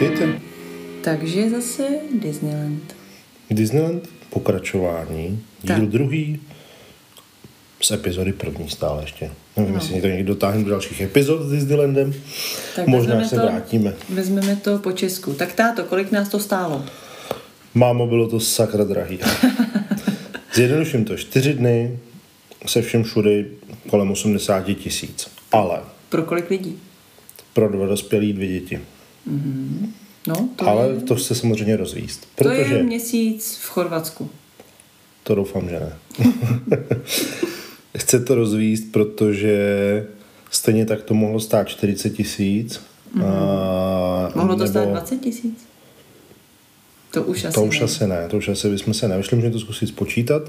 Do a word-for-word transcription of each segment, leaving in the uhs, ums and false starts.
Vítejte. Takže zase Disneyland. Disneyland, pokračování, díl tak. druhý z epizody první stále ještě. Nevím, no. jestli to někdo dotáhne do dalších epizod s Disneylandem. Tak možná se to, vrátíme. Vezmeme to po Česku. Tak táto, kolik nás to stálo? Mámo, bylo to sakra drahý. Zjednoduším to, čtyři dny se všem všude kolem osmdesát tisíc. Ale... Pro kolik lidí? Pro dva dospělí, dvě děti. Mm-hmm. No, to ale je... to chce samozřejmě rozvíst. To je měsíc v Chorvatsku. To doufám, že ne. Chce to rozvíst, protože stejně tak to mohlo stát čtyřicet tisíc. Mm-hmm. Mohlo to nebo... stát dvacet tisíc? To už asi to už ne. Asi ne. To už asi bychom se nevyšli, můžeme to zkusit spočítat.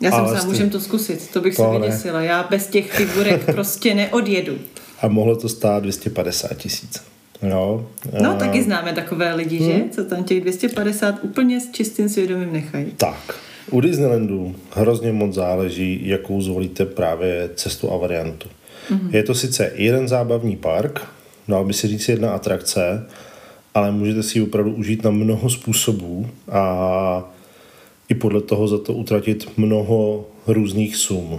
Já jsem sám, jste... můžeme to zkusit, to bych to se vyděsila. Já bez těch figurek prostě neodjedu. A mohlo to stát dvě stě padesát tisíc. Jo. No, taky známe takové lidi, hmm. že? Co tam těch dvě stě padesát úplně s čistým svědomím nechají. Tak, u Disneylandu hrozně moc záleží, jakou zvolíte právě cestu a variantu. Mm-hmm. Je to sice jeden zábavní park, dal by si říct jedna atrakce, ale můžete si ji opravdu užít na mnoho způsobů a i podle toho za to utratit mnoho různých sum.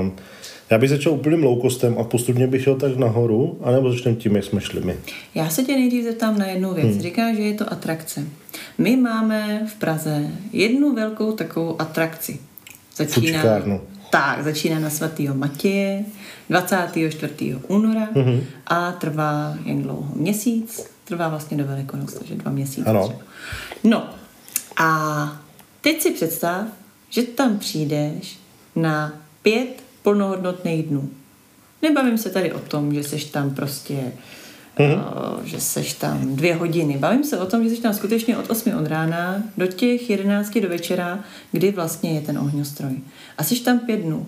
Um, Já bych začal úplným loukostem a postupně bych šel tak nahoru, anebo začneme tím, jak jsme šli my. Já se tě nejdřív zeptám na jednu věc. Hmm. Říkáš, že je to atrakce. My máme v Praze jednu velkou takovou atrakci. Začíná, Fučkárnu. Tak, začíná na svatého Matěje dvacátého čtvrtého února hmm. a trvá jen dlouho měsíc. Trvá vlastně do Velikonoc, takže dva měsíce. Ano. No a teď si představ, že tam přijdeš na pět plnohodnotných dnů. Nebavím se tady o tom, že seš tam prostě, mm-hmm. uh, že seš tam dvě hodiny. Bavím se o tom, že seš tam skutečně od osmi od rána do těch jedenácti do večera, kdy vlastně je ten ohňostroj. A seš tam pět dnů.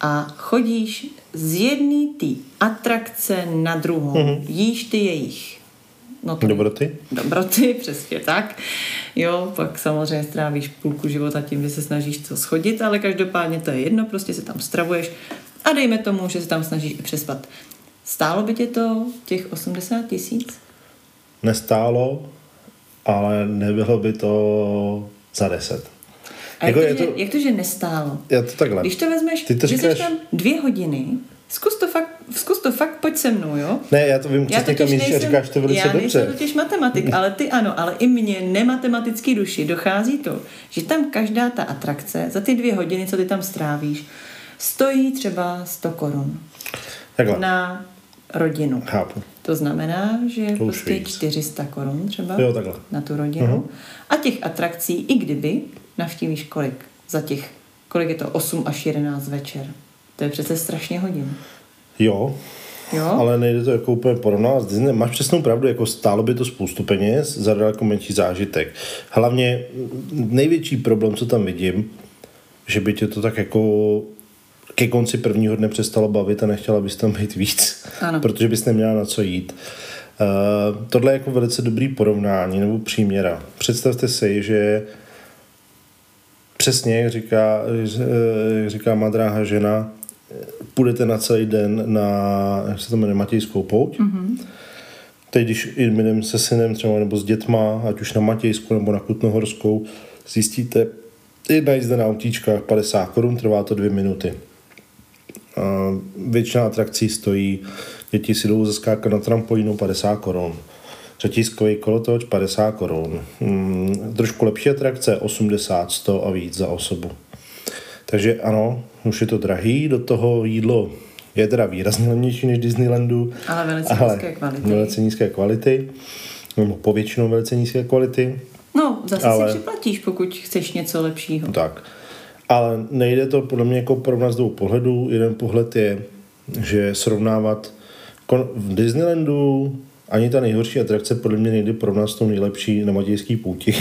A chodíš z jedné ty atrakce na druhou. Mm-hmm. Jíš ty jejich. No Dobroty? Dobroty, přesně tak. Jo, pak samozřejmě strávíš půlku života tím, že se snažíš to schodit, ale každopádně to je jedno, prostě se tam stravuješ a dejme tomu, že se tam snažíš i přespat. Stálo by tě to těch osmdesát tisíc? Nestálo, ale nebylo by to za deset. A jak, jako to, že, to... jak to, že nestálo? Já to takhle. Když to vezmeš, Ty to říkáš... že jsi tam dvě hodiny... Zkus to fakt, zkus to fakt, pojď se mnou, jo? Ne, já to vím, co někam a říkáš to velice já dobře. Já nejsem totiž matematik, ale ty ano, ale i mně nematematický duši dochází to, že tam každá ta atrakce za ty dvě hodiny, co ty tam strávíš, stojí třeba sto korun. Takhle. Na rodinu. Chápu. To znamená, že to prostě víc. čtyři sta korun třeba jo, na tu rodinu. Uhum. A těch atrakcí, i kdyby, navštívíš kolik? Za těch, kolik je to? osm až jedenáct večer. To je přece strašně hodin. Jo, jo? Ale nejde to jako úplně porovnávat s Disney. Máš přesnou pravdu, jako stálo by to spoustu peněz za daleko menší zážitek. Hlavně největší problém, co tam vidím, že by tě to tak jako ke konci prvního dne přestalo bavit a nechtěla bys tam být víc, ano. protože bys neměla na co jít. Uh, tohle je jako velice dobrý porovnání nebo příměra. Představte si, že přesně, jak říká, jak říká má dráha žena, půjdete na celý den na, jak se to jmenuje, Matějskou pouť. Mm-hmm. Teď, když jdeme se synem třeba nebo s dětma, ať už na Matějskou nebo na Kutnohorskou, zjistíte, jedna jízda na autíčkách padesát korun, trvá to dvě minuty. A většina atrakcí stojí, děti si jdou zaskákat na trampolínu padesát korun. Řetiskový kolotoč padesát korun. Hmm, trošku lepší atrakce osmdesát, sto a víc za osobu. Takže ano, už je to drahý, do toho jídlo je teda výrazně levnější než Disneylandu. Ale velice ale nízké kvality. Velice nízké kvality, nebo povětšinou velice nízké kvality. No, zase ale... si připlatíš, pokud chceš něco lepšího. Tak, ale nejde to podle mě jako pro nás dvou pohledů. Jeden pohled je, že srovnávat kon... v Disneylandu ani ta nejhorší atrakce podle mě nejde pro nás to nejlepší na Matějský pouti.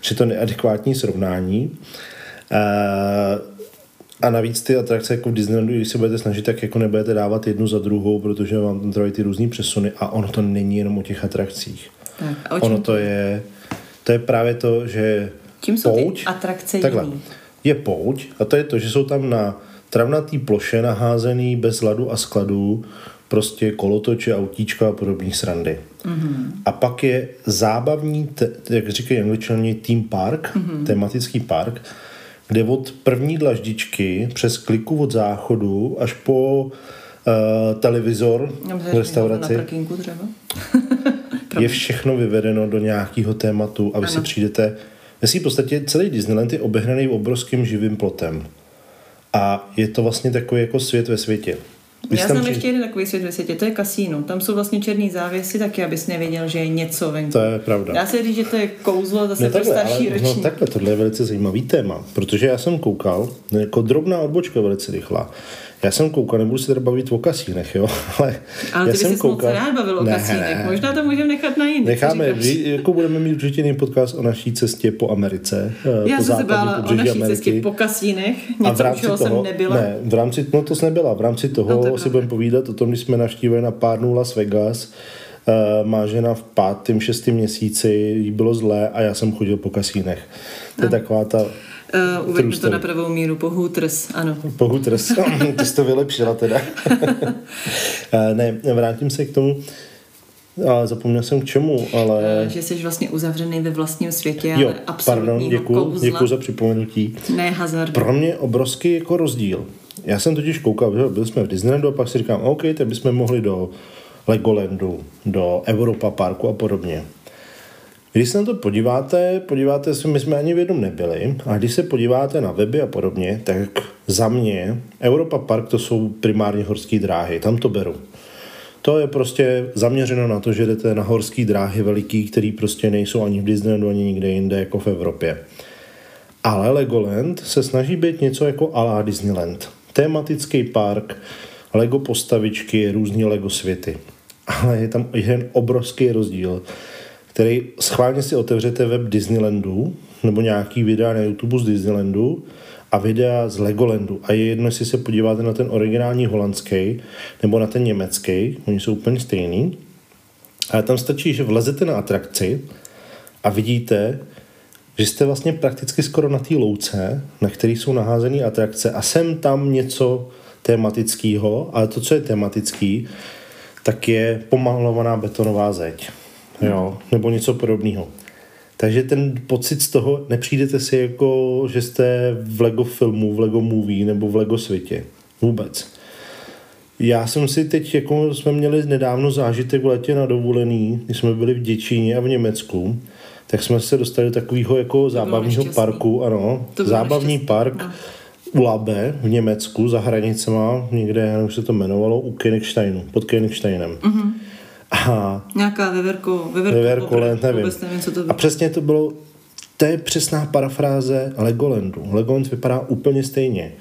Že to neadekvátní srovnání. E, a navíc ty atrakce jako v Disneylandu, když se budete snažit, tak jako nebudete dávat jednu za druhou, protože vám tam trvají ty různý přesuny a ono to není jenom o těch atrakcích. Tak, a o čem? Ono to je, to je právě to, že tím jsou pouť, ty atrakce takhle, jiný. Je pouť a to je to, že jsou tam na travnatý ploše naházený bez ladu a skladů prostě kolotoče, autíčka a podobné srandy. Mm-hmm. A pak je zábavní, te, jak říkají angličané, theme park, mm-hmm. tematický park, kde od první dlaždičky přes kliku od záchodu až po uh, televizor v restauraci je všechno vyvedeno do nějakého tématu a vy ano. si přijdete. Jestli v podstatě celý Disneyland je obehnaný obrovským živým plotem. A je to vlastně takový jako svět ve světě. Vy Já znám ještě jeden takový svět ve světě, to je kasíno. Tam jsou vlastně černý závěsy taky, abys nevěděl, že je něco venku. To je pravda. Dá se říct, že to je kouzlo zase no pro starší ročník. No takhle, tohle je velice zajímavý téma, protože já jsem koukal, jako drobná odbočka velice rychlá. Já jsem koukal, nebudu se teda bavit o kasínech, jo, ale, ale já jsem koukal. Ale ty bys koukal... moc rád bavil o kasínech, možná to můžeme nechat na jiný. Necháme, vy, jako budeme mít určitě jiný podcast o naší cestě po Americe. Já po jsem se bála o naší Ameriky. Cestě po kasínech, něco učeho jsem nebyla. Ne, v rámci, no to jsem nebyla, v rámci toho no, si budeme povídat o tom, když jsme navštívili na pár dnů Las Vegas. Uh, má žena v pátém, šestém měsíci, jí bylo zlé a já jsem chodil po kasínech. To je taková ta... Uh, Uvedme to na pravou míru, po Hooters, ano. Po Hooters, ty jsi to vylepšila teda. uh, ne, vrátím se k tomu, ale zapomněl jsem k čemu, ale... Uh, že jsi vlastně uzavřený ve vlastním světě, jo, ale absolutního kouzla. Děkuji za připomenutí. Ne hazard. Pro mě obrovský jako rozdíl. Já jsem totiž koukal, že byli jsme v Disneylandu a pak si říkám, OK, tak bychom mohli do Legolandu, do Europa Parku a podobně. Když se na to podíváte, podíváte se, my jsme ani v jednom nebyli, a když se podíváte na weby a podobně, tak za mě Europa Park to jsou primárně horské dráhy, tam to beru. To je prostě zaměřeno na to, že jdete na horské dráhy veliký, které prostě nejsou ani v Disneylandu, ani nikde jinde jako v Evropě. Ale Legoland se snaží být něco jako à la Disneyland. Tematický park, Lego postavičky, různý Lego světy. Ale je tam jeden obrovský rozdíl, který schválně si otevřete web Disneylandu nebo nějaký videa na YouTube z Disneylandu a videa z Legolandu. A je jedno, jestli se podíváte na ten originální holandský nebo na ten německý, oni jsou úplně stejný. Ale tam stačí, že vlezete na atrakci a vidíte, že jste vlastně prakticky skoro na té louce, na které jsou naházené atrakce a sem tam něco tematického, ale to, co je tematický, tak je pomalovaná betonová zeď. Jo, nebo něco podobného. Takže ten pocit z toho, nepřijdete si jako, že jste v Lego filmu, v Lego movie nebo v Lego světě. Vůbec. Já jsem si teď, jako jsme měli nedávno zážitek v letě na dovolený, když jsme byli v Děčíně a v Německu, tak jsme se dostali do takového jako zábavního parku. Ano, zábavní neštěstný. park no. u Labe v Německu, za hranicema, někde, já nevím, jak se to jmenovalo, u Königsteinu, pod Königsteinem. Mm-hmm. Aha. Nějaká veverko, veverko, veverko opr- nevím. Vůbec nevím, co to bylo. A přesně to bylo, to je přesná parafráze Legolandu. Legoland vypadá úplně stejně.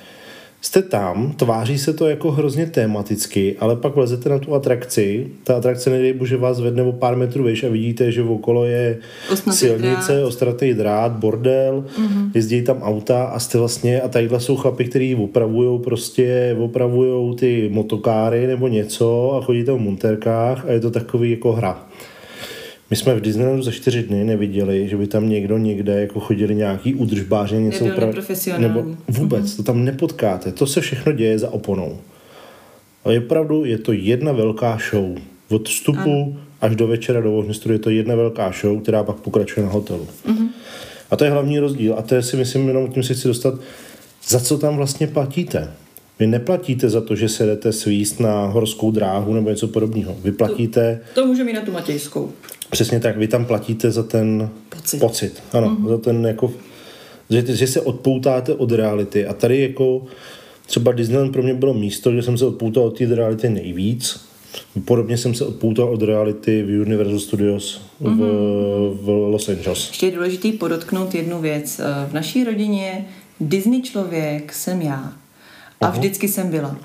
Jste tam, tváří se to jako hrozně tematicky, ale pak vlezete na tu atrakci, ta atrakce nedej bože vás vedne o pár metrů výš a vidíte, že okolo je ostnatý silnice, drát. ostratý drát, bordel, mm-hmm. jezdí tam auta a jste vlastně, a tadyhle jsou chlapy, který opravujou prostě, opravujou ty motokáry nebo něco a chodí tam v monterkách a je to takový jako hra. My jsme v Disneylandu za čtyři dny neviděli, že by tam někdo někde jako chodili nějaký údržbáři, něco opravdu, nebo vůbec, mm-hmm. to tam nepotkáte. To se všechno děje za oponou. Ale opravdu je to jedna velká show. Od vstupu ano. až do večera do ohnistrů je to jedna velká show, která pak pokračuje na hotelu. Mm-hmm. A to je hlavní rozdíl. A to je si myslím, jenom tím si chci dostat, za co tam vlastně platíte. Vy neplatíte za to, že se jdete svíst na horskou dráhu nebo něco podobného. Vy platíte... To, to můžeme i na tu Matějskou. Přesně tak, vy tam platíte za ten pocit. pocit ano, mm-hmm. za ten jako... Že, že se odpoutáte od reality. A tady jako... Třeba Disneyland pro mě bylo místo, kde jsem se odpoutal od té reality nejvíc. Podobně jsem se odpoutal od reality v Universal Studios mm-hmm. v, v Los Angeles. Ještě je důležitý podotknout jednu věc. V naší rodině Disney člověk jsem já. A vždycky jsem byla.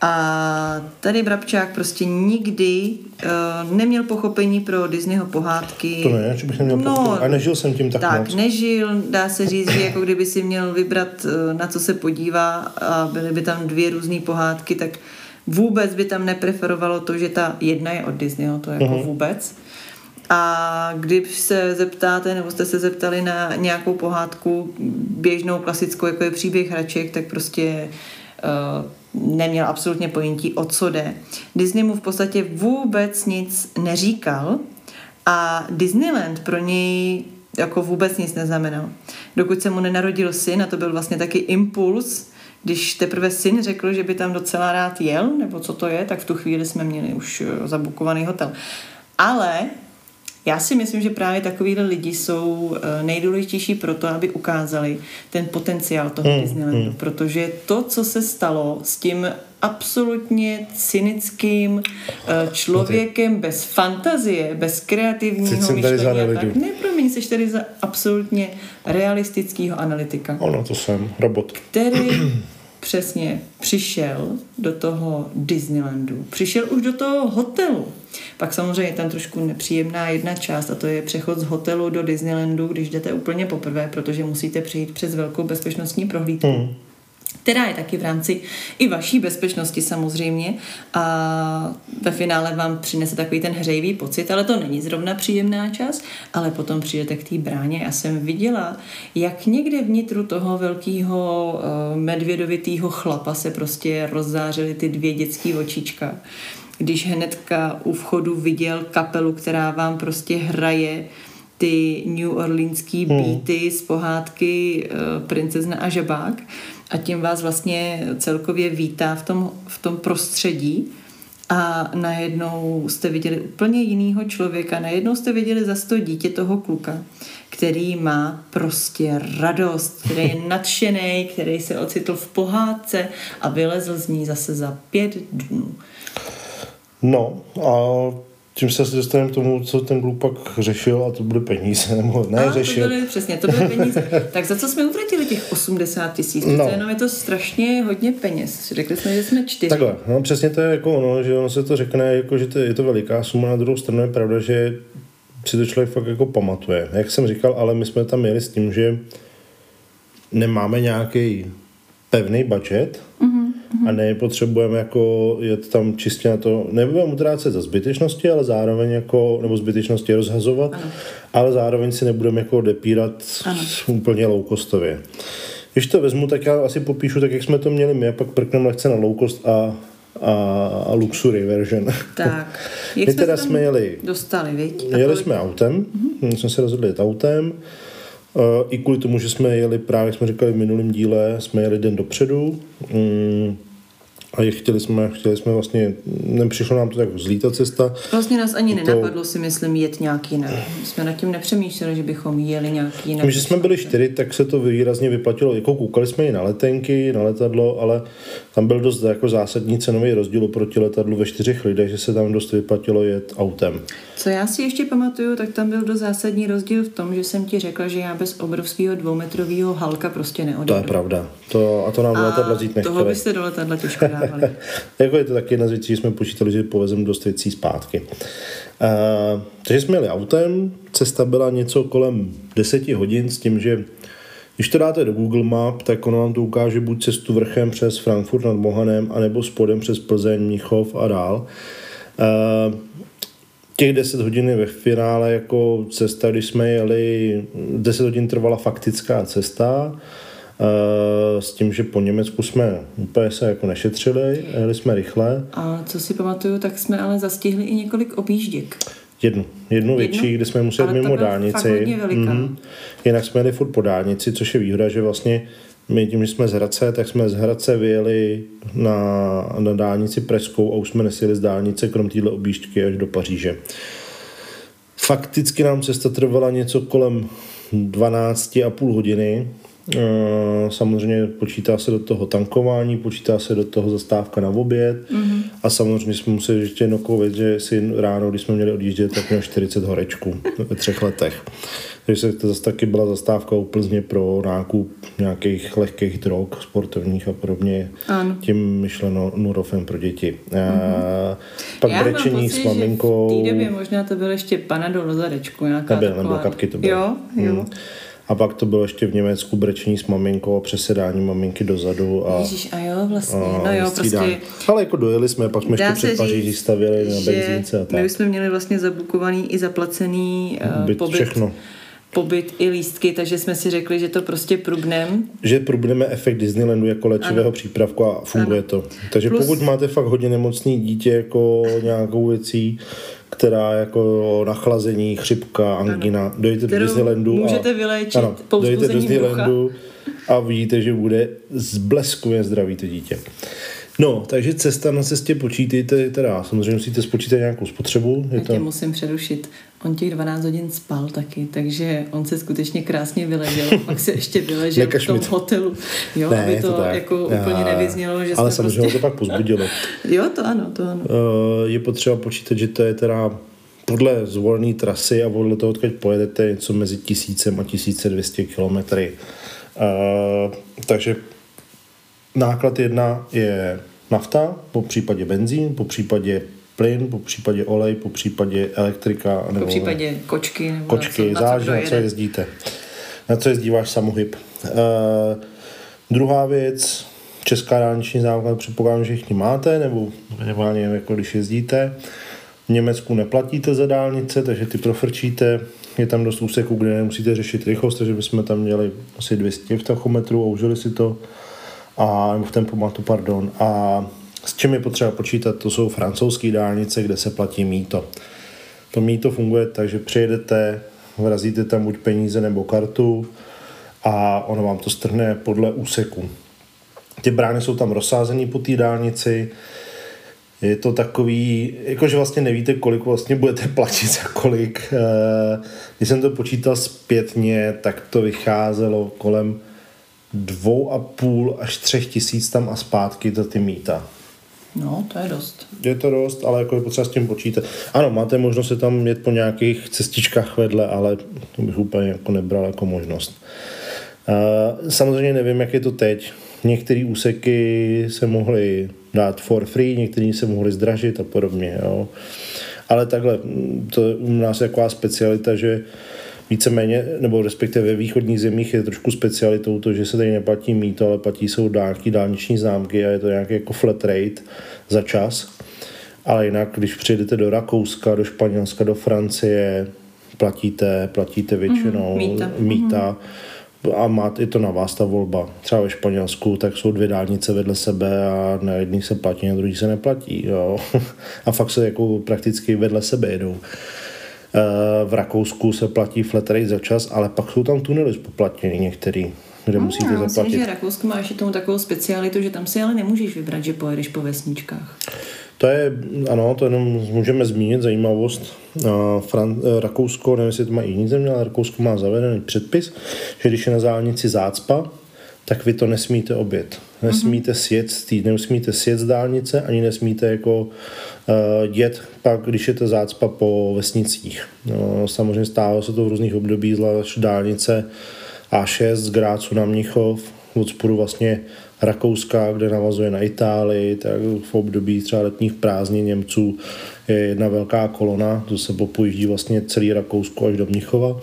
A tady Brabčák prostě nikdy uh, neměl pochopení pro Disneyho pohádky. To ne, že bych neměl no, pochopení. A nežil jsem tím tak, tak moc. Tak, nežil. Dá se říct, že jako kdyby si měl vybrat, na co se podívá a byly by tam dvě různé pohádky, tak vůbec by tam nepreferovalo to, že ta jedna je od Disneyho, to jako uh-huh. vůbec. A když se zeptáte, nebo jste se zeptali na nějakou pohádku běžnou, klasickou, jako je Příběh hraček, tak prostě... Uh, neměl absolutně pojetí, o co jde. Disney mu v podstatě vůbec nic neříkal a Disneyland pro něj jako vůbec nic neznamenal. Dokud se mu nenarodil syn, a to byl vlastně taky impuls, když teprve syn řekl, že by tam docela rád jel, nebo co to je, tak v tu chvíli jsme měli už zabukovaný hotel. Ale já si myslím, že právě takovýhle lidi jsou nejdůležitější pro to, aby ukázali ten potenciál toho mm, Disneylandu, mm. protože to, co se stalo s tím absolutně cynickým člověkem no ty... bez fantazie, bez kreativního myšlení, tak nepromiň, jsi tady za absolutně realistického analytika. Ano, to jsem robot. Který přesně přišel do toho Disneylandu. Přišel už do toho hotelu. Pak samozřejmě je tam trošku nepříjemná jedna část a to je přechod z hotelu do Disneylandu, když jdete úplně poprvé, protože musíte přejít přes velkou bezpečnostní prohlídku. Hmm. Která je taky v rámci i vaší bezpečnosti samozřejmě a ve finále vám přinese takový ten hřejivý pocit, ale to není zrovna příjemná část, ale potom přijdete k té bráně. Já jsem viděla, jak někde vnitru toho velkého medvědovitého chlapa se prostě rozzářily ty dvě dětský očička. Když hnedka u vchodu viděl kapelu, která vám prostě hraje ty New Orleanský beaty hmm. z pohádky Princezna a žabák, a tím vás vlastně celkově vítá v tom, v tom prostředí a najednou jste viděli úplně jinýho člověka, najednou jste viděli zas to dítě toho kluka, který má prostě radost, který je nadšený, který se ocitl v pohádce a vylezl z ní zase za pět dnů. No a tím se asi dostaneme k tomu, co ten klupak řešil a to bude peníze, nebo ne a, řešil. To byly, přesně, to byly peníze. Tak za co jsme utratili těch osmdesát tisíc? No. To jenom je to strašně hodně peněz. Řekli jsme, že jsme čtyři. Takhle, no přesně to je jako ono, že ono se to řekne, jako, že to, je to veliká suma, na druhou stranu je pravda, že si to člověk fakt jako pamatuje. Jak jsem říkal, ale my jsme tam jeli s tím, že nemáme nějaký pevný budget, mm-hmm. a nepotřebujeme jako jet tam čistě na to, nebudeme utrácet za zbytečnosti, ale zároveň jako, nebo zbytečnosti rozhazovat, ano. ale zároveň si nebudeme jako depírat ano. úplně low-costově. Když to vezmu, tak já asi popíšu tak, jak jsme to měli my a pak prkneme lehce na low-cost a, a, a luxury version. Tak, jak jsme teda se jsme jeli, dostali, viď? Jeli kolik... jsme autem, uh-huh. jsme se rozhodli jet autem, uh, i kvůli tomu, že jsme jeli právě, jak jsme říkali v minulém díle, jsme jeli den dopředu, um, a chtěli jsme, chtěli jsme vlastně, nepřišlo nám to tak zlítat cesta. Vlastně nás ani to, nenapadlo si myslím jet nějak jinak. My jsme nad tím nepřemýšleli, že bychom jeli nějak jinak. Když jsme byli čtyři, tak se to výrazně vyplatilo. Jako koukali jsme i na letenky, na letadlo, ale tam byl dost jako zásadní cenový rozdíl oproti letadlu ve čtyřech lidech, že se tam dost vyplatilo jet autem. Co já si ještě pamatuju, tak tam byl dost zásadní rozdíl v tom, že jsem ti řekla, že já bez obrovského dvoumetrového halka prostě neodejdu. To je pravda. To, a to nám do letadla vzít nechtěli. Toho byste do letadla těžko dávali. Jako je to taky jedna z věcí, že jsme počítali, že povezeme dost věcí zpátky. Uh, takže jsme jeli autem, cesta byla něco kolem deseti hodin s tím, že když to dáte do Google Map, tak ono vám to ukáže buď cestu vrchem přes Frankfurt nad Mohanem, anebo spodem přes Plzeň, Mnichov a dál. Uh, Těch deset hodin je ve finále jako cesta, když jsme jeli, deset hodin trvala faktická cesta s tím, že po Německu jsme úplně se jako nešetřili, jeli jsme rychle. A co si pamatuju, tak jsme ale zastihli i několik objížděk. Jednu, jednu větší, kde jsme museli mimo dálnici. Mm-hmm. Jinak jsme jeli furt po dálnici, což je výhoda, že vlastně my tím, že jsme z Hradce, tak jsme z Hradce vyjeli na, na dálnici Preskou a už jsme nesjeli z dálnice, krom téhle objížďky až do Paříže. Fakticky nám cesta trvala něco kolem dvanáct a půl hodiny. Samozřejmě počítá se do toho tankování, počítá se do toho zastávka na oběd mm-hmm. a samozřejmě jsme museli ještě nokovět, že si ráno, když jsme měli odjíždět, tak měl čtyřicet horečků ve třech letech. Takže to zase taky byla zastávka u Plzně pro nákup nějakých lehkých drog, sportovních a podobně. Ano. Tím myšleno Nurofem pro děti. Mm-hmm. Pak já brečení pocit, s maminkou. V té době možná to byl ještě Panadol do zadečku. Nebyl, nebyl, kapky to byly. Jo, jo. Hmm. A pak to bylo ještě v Německu brečení s maminkou a přesedání maminky dozadu. A, Ježíš, a jo, vlastně. A no jo, prostě, ale jako dojeli jsme, pak jsme ještě před Paříží stavěli na benzínce a tak. My jsme měli vlastně zabukovaný i zaplacený uh, byt, pobyt. Všechno. pobyt i lístky, takže jsme si řekli, že to prostě průbneme. Že průbneme efekt Disneylandu jako léčivého ano. přípravku a funguje ano. to. Takže plus, pokud máte fakt hodně nemocný dítě jako nějakou věcí, která jako nachlazení, chřipka, angina, ano. dojďte do Disneylandu. Můžete a, vyléčit ano, dojďte do Disneylandu a vidíte, že bude zbleskově zdravý to dítě. No, takže cesta na cestě počítejte, teda samozřejmě musíte spočítat nějakou spotřebu. Já tě musím přerušit. On těch dvanáct hodin spal taky, takže on se skutečně krásně vyležel. Pak se ještě vyležel v tom hotelu. Jo, ne, aby to, to jako já, úplně nevyznělo, že ale samozřejmě prostě... to pak pozbudilo. Jo, to ano, to ano. Je potřeba počítat, že to je teda podle zvolené trasy a podle toho, odkud pojedete, něco mezi tisícem a tisíce dvěstě kilometry. Uh, takže náklad jedna je nafta, po případě benzín, po případě plyn, po případě olej, po případě elektrika. Nebo po případě kočky. Nebo kočky, na co, záleží, na co, na co jezdíte. Na co jezdí váš samohyb. Uh, druhá věc, česká dálniční známka, předpokládám, že jich máte, nebo neválně, jako když jezdíte. V Německu neplatíte za dálnice, takže ty profrčíte. Je tam dost úseků, kde nemusíte řešit rychlost, takže bychom tam měli asi dvě stě v tachometru a užili si to. A nebo v tempomatu, pardon. A s čím je potřeba počítat, to jsou francouzské dálnice, kde se platí mýto. To mýto funguje tak, že přijedete, vrazíte tam buď peníze nebo kartu a ono vám to strhne podle úseku. Ty brány jsou tam rozsázené po té dálnici. Je to takový, jakože vlastně nevíte, kolik vlastně budete platit za kolik. Když jsem to počítal zpětně, tak to vycházelo kolem dvou a půl až třech tisíc tam a zpátky za ty mýta. No, to je dost. Je to dost, ale jako je potřeba s tím počítat. Ano, máte možnost se tam jet po nějakých cestičkách vedle, ale to bych úplně jako nebral jako možnost. Samozřejmě nevím, jak je to teď. Některé úseky se mohly dát for free, některé se mohly zdražit a podobně. Jo. Ale takhle, to u nás je taková specialita, že víceméně, nebo respektive ve východních zemích je trošku specialitou to, že se tady neplatí mýto, ale platí jsou dálky, dálniční známky a je to nějaký jako flat rate za čas. Ale jinak, když přijedete do Rakouska, do Španělska, do Francie, platíte, platíte většinou mm, mýta. mýta a má, je to na vás ta volba. Třeba ve Španělsku, tak jsou dvě dálnice vedle sebe a na jedný se platí, na druhý se neplatí. Jo. A fakt se jako prakticky vedle sebe jedou. V Rakousku se platí flat rate za čas, ale pak jsou tam tunely zpoplatněny některý, kde no, musíte já, zaplatit. Myslím, že Rakousko má ještě tomu takovou specialitu, že tam si ale nemůžeš vybrat, že pojedeš po vesničkách. To je, ano, to jenom můžeme zmínit, zajímavost. Fran- Rakousko, nevím, jestli to má i jiný země, ale Rakousko má zavedený předpis, že když je na dálnici zácpa, tak vy to nesmíte objet. Nesmíte sjet z týdne, nesmíte sjet z dálnice, ani nesmíte jako uh, jet pak, když je to zácpa po vesnicích. No, samozřejmě stávalo se to v různých období, zvlášť dálnice á šest z Grácu na Mnichov, od spodu vlastně Rakouska, kde navazuje na Itálii, tak v období třeba letních prázdnin Němců je jedna velká kolona, to se popojíždí vlastně celý Rakousko až do Mnichova.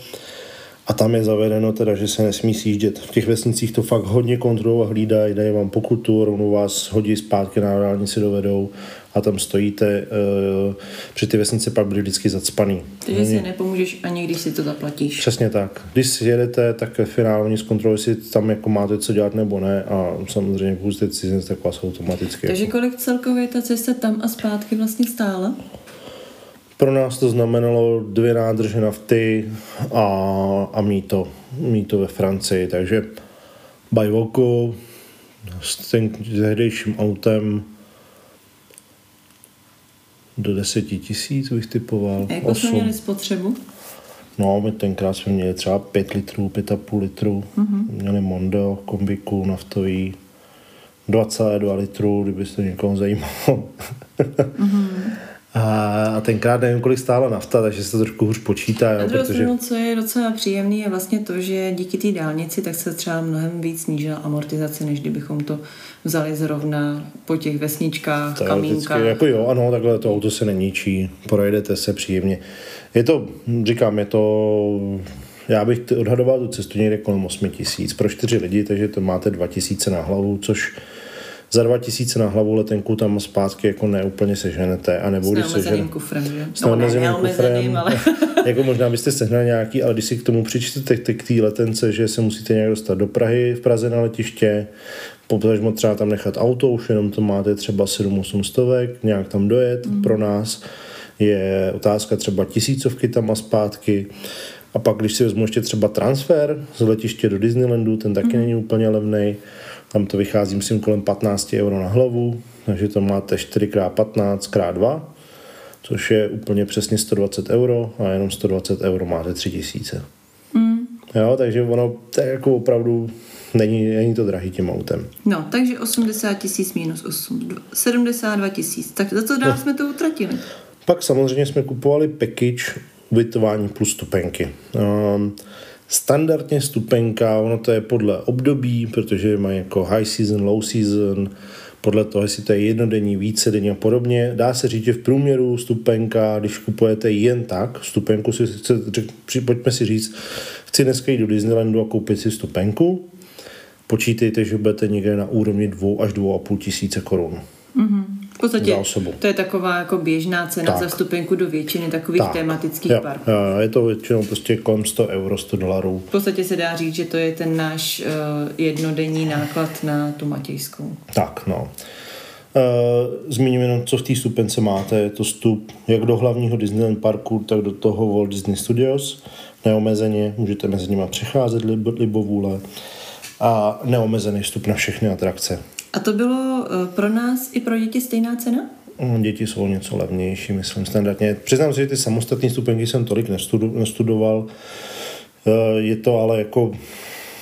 A tam je zavedeno teda, že se nesmí sjíždět. V těch vesnicích to fakt hodně kontroluje a hlídají, dají vám pokutu, rovnou vás hodí zpátky na dálnici dovedou a tam stojíte, e, při ty vesnice pak byly vždycky zacpaný. Takže si nepomůžeš ani když si to zaplatíš. Přesně tak. Když si jedete, tak finálně zkontrolují si tam, jako máte co dělat nebo ne a samozřejmě pokud jste cizinec, tak vás automaticky. Takže kolik celkově ta cesta tam a zpátky vlastně stála? Pro nás to znamenalo dvě nádrže nafty a, a mýto, mýto ve Francii, takže bajvoku s tehdejším autem do deseti tisíc bych typoval. A jako jsme měli spotřebu? No, my tenkrát jsme měli třeba pět litrů, pět a půl litrů. Mm-hmm. Měli Mondo, kombiku, naftový, dvacet dva litrů, kdyby se to někoho zajímalo. Mm-hmm. A tenkrát nevím, kolik stála nafta, takže se to trošku hůř počítá. Jo, protože... Co je docela příjemný, je vlastně to, že díky té dálnici tak se třeba mnohem víc snížila amortizace, než kdybychom to vzali zrovna po těch vesničkách, teoreticky, kamínkách. Jako jo, ano, takhle to auto se neníčí, projedete se příjemně. Je to, říkám, je to... Já bych odhadoval tu cestu někde kolem osmi tisíc pro čtyři lidi, takže to máte dva tisíce na hlavu, což za dva tisíce na hlavu letenku tam zpátky jako neúplně seženete. A nebo když seženete kufrem, že? S neomezeným kufrem. Ale... jako možná byste sehnali nějaký, ale když si k tomu přičtete k té letence, že se musíte nějak dostat do Prahy, v Praze na letiště, potažmo třeba tam nechat auto, už jenom to máte třeba sedm osm stovek, nějak tam dojet. Mm. Pro nás je otázka třeba tisícovky tam a zpátky. A pak, když si vezmu ještě třeba transfer z letiště do Disneylandu, ten taky mm. není úplně levnej. Tam to vychází, myslím, kolem patnáct euro na hlavu, takže to máte čtyři krát patnáct krát dva, což je úplně přesně sto dvacet euro a jenom sto dvacet euro máte tři tisíce. Mm. Jo, takže ono to je jako opravdu... Není, není to drahý tím autem. No, takže osmdesát tisíc minus osm, sedmdesát dva tisíc. Tak za to dál no. jsme to utratili. Pak samozřejmě jsme kupovali package ubytování plus stupenky. Um, standardně stupenka, ono to je podle období, protože mají jako high season, low season, podle toho, jestli to je jednodenní, vícedenní a podobně. Dá se říct, že v průměru stupenka, když kupujete jen tak, stupenku si chcete, pojďme si říct, chci dneska jít do Disneylandu a koupit si stupenku, počítejte, že budete někde na úrovni dvou až dvou a půl tisíce korun. Mm-hmm. V podstatě to je taková jako běžná cena tak. za vstupenku do většiny takových tak. tematických jo. parků. Je to většinou prostě kolem sto euro, sto dolarů. V podstatě se dá říct, že to je ten náš uh, jednodenní náklad na tu Matějskou. Tak, no. Uh, zmíním jenom, co v té vstupence máte. Je to vstup jak do hlavního Disneyland parku, tak do toho Walt Disney Studios. Neomezeně, můžete mezi nimi přecházet libovůle. A neomezený vstup na všechny atrakce. A to bylo pro nás i pro děti stejná cena? Děti jsou něco levnější, myslím, standardně. Přiznám se, že ty samostatné stupenky jsem tolik nestudoval. Je to ale jako...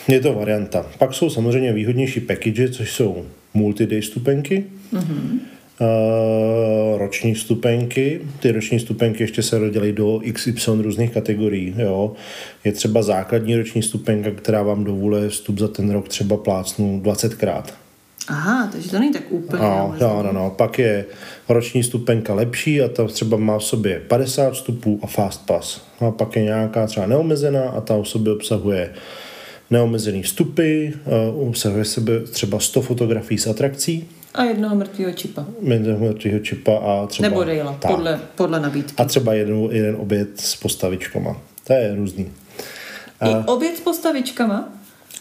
Je to varianta. Pak jsou samozřejmě výhodnější package, což jsou multi-day stupenky, mm-hmm. roční stupenky. Ty roční stupenky ještě se rozdělí do iks ypsilon různých kategorií. Jo. Je třeba základní roční stupenka, která vám dovoluje vstup za ten rok třeba plácnu dvacetkrát. Aha, takže to není tak úplně. No, no, no, no. Pak je roční stupenka lepší a ta třeba má v sobě padesát vstupů a fast pass. A pak je nějaká třeba neomezená a ta v sobě obsahuje neomezený vstupy, obsahuje sebe třeba sto fotografií z atrakcí, a jednoho mrtvýho čipa. Jednoho mrtvýho čipa a třeba... Nebo dejla, podle, podle nabídky. A třeba jeden, jeden oběd s postavičkama. To je různý. A... I oběd s postavičkama?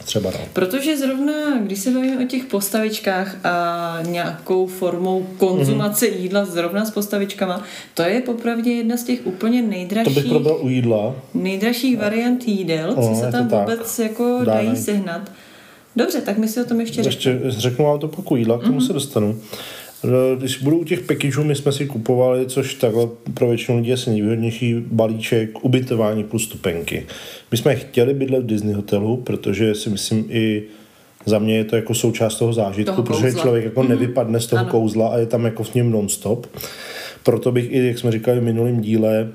Třeba no. Protože zrovna, když se bavíme o těch postavičkách a nějakou formou konzumace mm-hmm. jídla zrovna s postavičkama, to je popravdě jedna z těch úplně nejdražších... To bych probral u jídla. ...nejdražších no. variant jídel, no, co se tam vůbec jako dají Dáne. sehnat. Dobře, tak my si o tom ještě řekneme. Ještě řeknu vám to pokud jídla, k tomu mm-hmm. se dostanu. Když budu u těch packageů, my jsme si kupovali, což takhle pro většinu lidí asi nejvýhodnější balíček, ubytování plus stupenky. My jsme chtěli bydlet v Disney hotelu, protože si myslím i za mě je to jako součást toho zážitku, toho protože kouzla. Člověk jako mm-hmm. nevypadne z toho ano. kouzla a je tam jako v něm non-stop. Proto bych i, jak jsme říkali v minulém díle,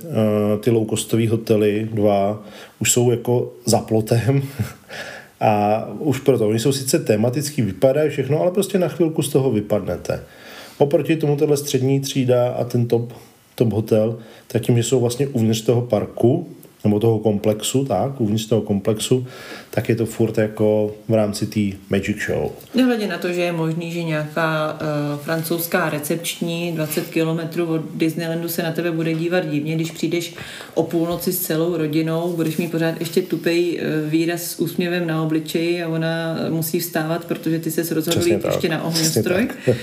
ty low-costový hotely dva už jsou jako za plotem. A už proto, oni jsou sice tematický, vypadají všechno, ale prostě na chvilku z toho vypadnete. Oproti tomu tato střední třída a ten top, top hotel, tak tím, že jsou vlastně uvnitř toho parku, nebo toho komplexu, tak, uvnitř toho komplexu, tak je to furt jako v rámci té Magic Show. Nehledě na to, že je možný, že nějaká uh, francouzská recepční dvacet kilometrů od Disneylandu se na tebe bude dívat divně, když přijdeš o půlnoci s celou rodinou, budeš mít pořád ještě tupej uh, výraz s úsměvem na obličeji a ona musí vstávat, protože ty se rozhodl jít ještě na ohňostroj. Tak.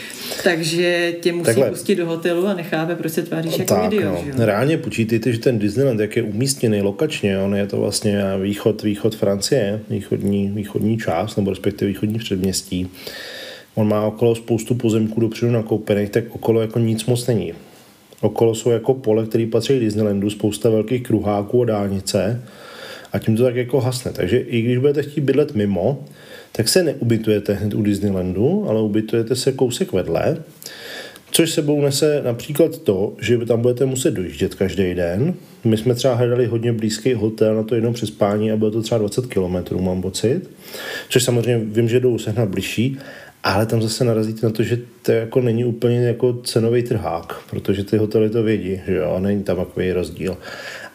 Takže tě musí Takhle. pustit do hotelu a nechápe, proč se tváříš jako tak, idiot. No. Reálně počítejte, že ten Disneyland, jak je umístěný lokačně, on je to vlastně východ, východ Francie, východní, východní část, nebo respektive východní předměstí. On má okolo spoustu pozemků dopředu nakoupených, tak okolo jako nic moc není. Okolo jsou jako pole, které patří Disneylandu, spousta velkých kruháků a dálnice a tím to tak jako hasne. Takže i když budete chtít bydlet mimo, tak se neubytujete hned u Disneylandu, ale ubytujete se kousek vedle, což sebou nese například to, že tam budete muset dojíždět každý den. My jsme třeba hledali hodně blízký hotel na to jedno přespání a bylo to třeba dvacet kilometrů, mám pocit. Což samozřejmě vím, že jdou sehnat bližší, ale tam zase narazíte na to, že to jako není úplně jako cenový trhák, protože ty hotely to vědí, že jo, není tam takový rozdíl.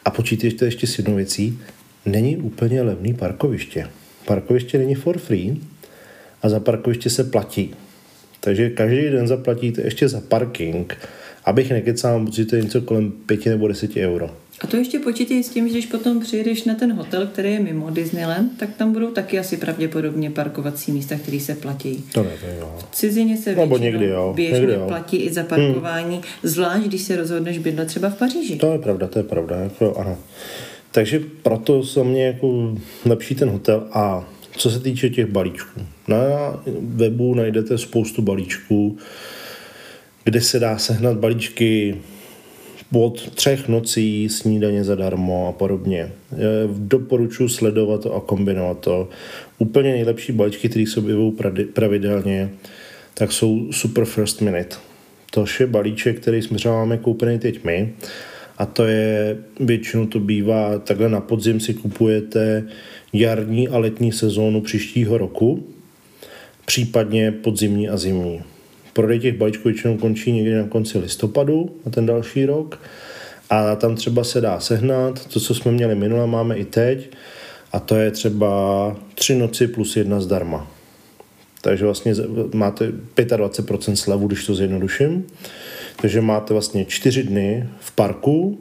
A počítejte ještě s jednou věcí, není úplně levný parkoviště. Parkoviště není for free a za parkoviště se platí. Takže každý den zaplatíte ještě za parking, abych nekecám, protože to je něco kolem pěti nebo deseti euro. A to ještě počítej s tím, že když potom přijedeš na ten hotel, který je mimo Disneyland, tak tam budou taky asi pravděpodobně parkovací místa, které se platí. To ne, to jo. V cizině se no, většinou běžně někdy, platí i za parkování, hmm. zvlášť když se rozhodneš bydlet třeba v Paříži. To je pravda, to je pravda. Jako, ano. Takže proto se mě jako lepší ten hotel. A co se týče těch balíčků, na webu najdete spoustu balíčků, kde se dá sehnat balíčky od třech nocí, snídaně zadarmo a podobně. Doporučuji sledovat to a kombinovat to. Úplně nejlepší balíčky, které se objevují pravidelně, tak jsou Super First Minute. To je balíček, který jsme třeba máme koupený teď my, a to je, většinou to bývá, takhle na podzim si kupujete jarní a letní sezónu příštího roku, případně podzimní a zimní. Prodej těch balíčků většinou končí někdy na konci listopadu na ten další rok a tam třeba se dá sehnat. To, co jsme měli minule, máme i teď a to je třeba tři noci plus jedna zdarma. Takže vlastně máte dvacet pět procent slevu, když to zjednoduším. Takže máte vlastně čtyři dny v parku,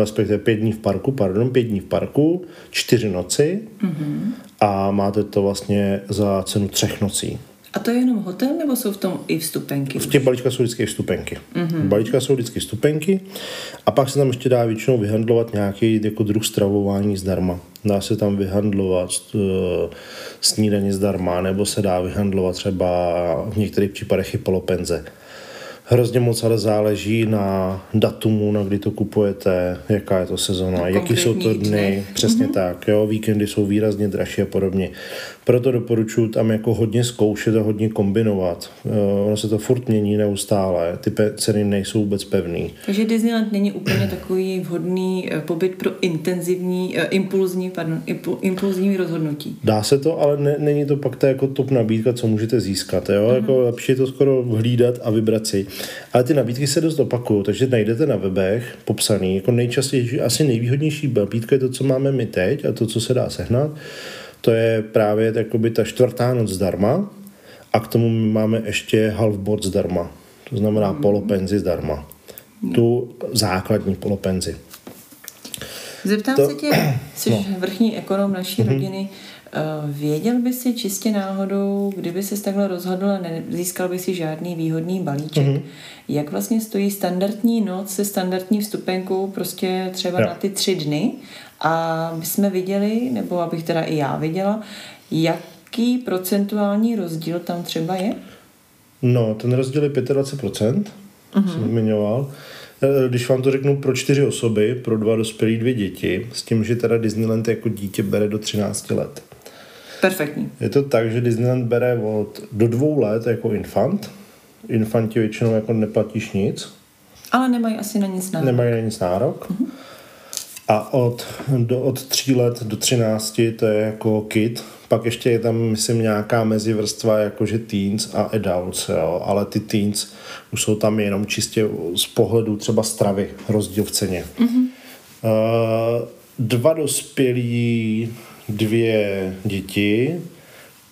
respektive pět dní v parku, pardon, pět dní v parku, čtyři noci mm-hmm. a máte to vlastně za cenu třech nocí. A to je jenom hotel, nebo jsou v tom i vstupenky? V těch balíčkách jsou vždycky vstupenky. Mm-hmm. V balíčkách jsou vždycky vstupenky a pak se tam ještě dá většinou vyhandlovat nějaký jako druh stravování zdarma. Dá se tam vyhandlovat uh, snídaně zdarma, nebo se dá vyhandlovat třeba v některých případech i polopenze. Hrozně moc ale záleží na datumu, na kdy to kupujete, jaká je to sezona, jaký jsou to dny, dny. Přesně mm-hmm. tak, jo, víkendy jsou výrazně dražší a podobně. Proto doporučuji tam jako hodně zkoušet a hodně kombinovat. Uh, ono se to furt mění neustále, ty pe- ceny nejsou vůbec pevný. Takže Disneyland není úplně takový vhodný pobyt pro intenzivní, uh, impulzní, pardon, impulzní rozhodnutí. Dá se to, ale ne, není to pak ta jako top nabídka, co můžete získat, jo, mm-hmm. jako lepší je to skoro hlídat a vybrat si. Ale ty nabídky se dost opakují, takže najdete na webech popsaný, jako nejčastější, asi nejvýhodnější nabídka je to, co máme my teď a to, co se dá sehnat, to je právě takoby ta čtvrtá noc zdarma a k tomu máme ještě half board zdarma, to znamená polopenzi zdarma, tu základní polopenzi. Zeptám to... se tě, jsi no. vrchní ekonom naší mm-hmm. rodiny, věděl by si čistě náhodou, kdyby ses takhle rozhodl a nezískal by si žádný výhodný balíček, mm-hmm. jak vlastně stojí standardní noc se standardní vstupenkou prostě třeba no. na ty tři dny a my jsme viděli, nebo abych teda i já viděla, jaký procentuální rozdíl tam třeba je? No, ten rozdíl je dvacet pět procent, mm-hmm. jsem zmiňoval. Když vám to řeknu pro čtyři osoby, pro dva dospělí, dvě děti, s tím, že teda Disneyland jako dítě bere do třinácti let. Perfektní. Je to tak, že Disneyland bere od do dvou let jako infant. Infanti většinou jako neplatíš nic. Ale nemají asi na nic nárok. Nemají na nic nárok. Uh-huh. A od, do, od tří let do třinácti to je jako kid. Pak ještě je tam, myslím, nějaká mezivrstva jakože teens a adults, jo? Ale ty teens už jsou tam jenom čistě z pohledu třeba stravy, rozdíl v ceně. Mm-hmm. Uh, dva dospělí, dvě děti,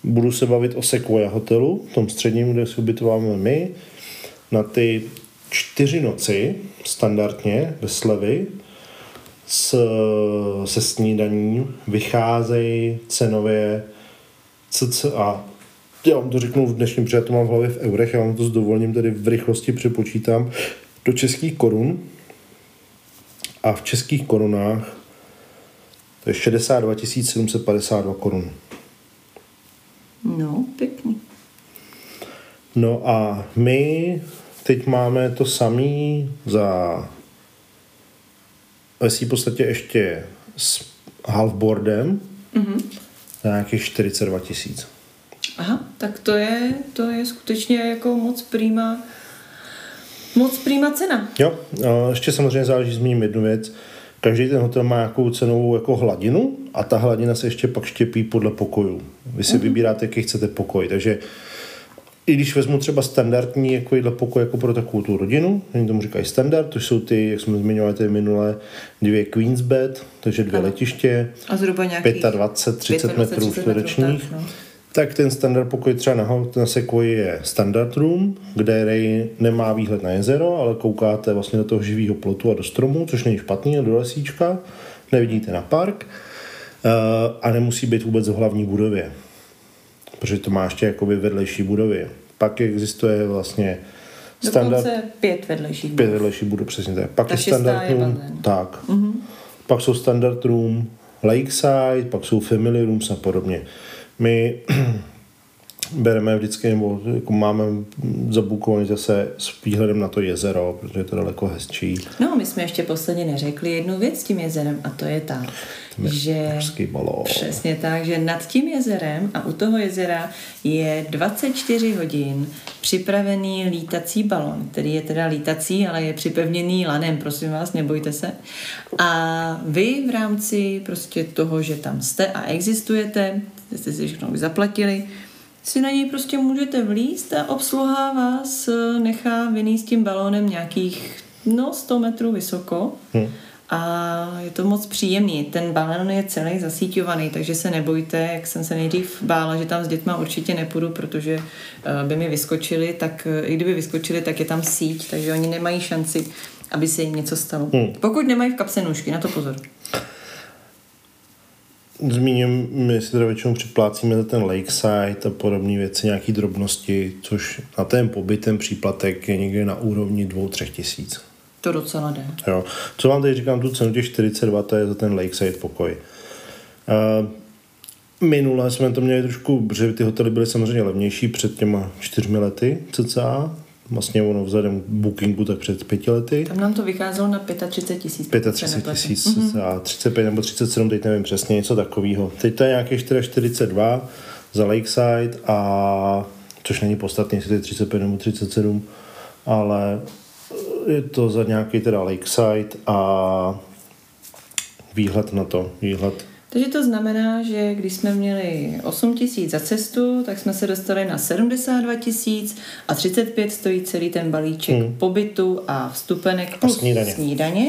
budu se bavit o Sequoia hotelu, v tom středním, kde se ubytováme my, na ty čtyři noci, standardně, bez slevy, S, se snídaním vycházejí cenově cca, já vám to řeknu v dnešním, protože to mám v hlavě v eurech, já vám to s dovolením tedy v rychlosti přepočítám do českých korun a v českých korunách to je šedesát dva tisíc sedm set padesát dva korun. No, pěkný. No a my teď máme to samý za v podstatě ještě s halfboardem mm-hmm. na nějakých čtyřicet dva tisíc. Aha, tak to je, to je skutečně jako moc prima, moc prima cena. Jo, ještě samozřejmě záleží, zmíním jednu věc. Každý ten hotel má nějakou cenovou jako hladinu a ta hladina se ještě pak štěpí podle pokojů. Vy si mm-hmm. vybíráte, jaký chcete pokoj, takže i když vezmu třeba standardní jako pokoj jako pro takovou tu rodinu, oni tomu říkají standard, to jsou ty, jak jsme zmiňovali ty minulé, dvě queen's bed, takže dvě ano. letiště, a zhruba nějakých dvacet pět třicet metrů čtverečních, no. tak ten standard pokoj třeba na, na Sequoii je standard room, kde Ray nemá výhled na jezero, ale koukáte vlastně do toho živého plotu a do stromu, což není špatný, do lesíčka, nevidíte na park a nemusí být vůbec v hlavní budově, protože to má ještě jakoby vedlejší budově. Pak existuje vlastně standard... Dokonce pět vedlejších budov. Pět vedlejších budov, přesně tak. Pak Ta je standard room, je tak. Mm-hmm. Pak jsou standard room lakeside, pak jsou family rooms a podobně. My bereme vždycky, nebo jako máme zabukovaný zase s výhledem na to jezero, protože je to daleko hezčí. No, my jsme ještě posledně neřekli jednu věc s tím jezerem a to je ta, že přesně tak, že nad tím jezerem a u toho jezera je dvacet čtyři hodin připravený lítací balon, který je teda lítací, ale je připevněný lanem, prosím vás, nebojte se. A vy v rámci prostě toho, že tam jste a existujete, jste si všechno už zaplatili, si na něj prostě můžete vlízt a obsluha vás nechá vynést tím balónem nějakých no, sto metrů vysoko hmm. a je to moc příjemný. Ten balón je celý zasíťovaný, takže se nebojte, jak jsem se nejdřív bála, že tam s dětma určitě nepůjdu, protože by mi vyskočili, tak i kdyby vyskočili, tak je tam síť, takže oni nemají šanci, aby se jim něco stalo. Hmm. Pokud nemají v kapse nůžky, na to pozor. Zmíním, my si teda většinou připlácíme za ten lakeside a podobné věci, nějaké drobnosti, což na ten pobyt, ten příplatek je někde na úrovni dvou, třech tisíc. To docela jde. Jo. Co vám tady říkám, tu cenu těch čtyřicet dva, to je za ten lakeside pokoj. Uh, minule jsme to měli trošku, protože ty hotely byly samozřejmě levnější před těma čtyřmi lety cca, vlastně ono vzhledem k bookingu tak před pěti lety. Tam nám to vycházelo na třicet pět tisíc. třicet pět tisíc, mm-hmm. třicet pět nebo třicet sedm, teď nevím přesně, něco takového. Teď to je nějaké čtyři čtyřicet dva za Lakeside, a, což není podstatný, jestli to je třicet pět nebo třicet sedm, ale je to za nějaký teda Lakeside a výhled na to, výhled. Takže to znamená, že když jsme měli osm tisíc za cestu, tak jsme se dostali na sedmdesát dva tisíc a třicet pět stojí celý ten balíček hmm. pobytu a vstupenek plus a snídaně. snídaně.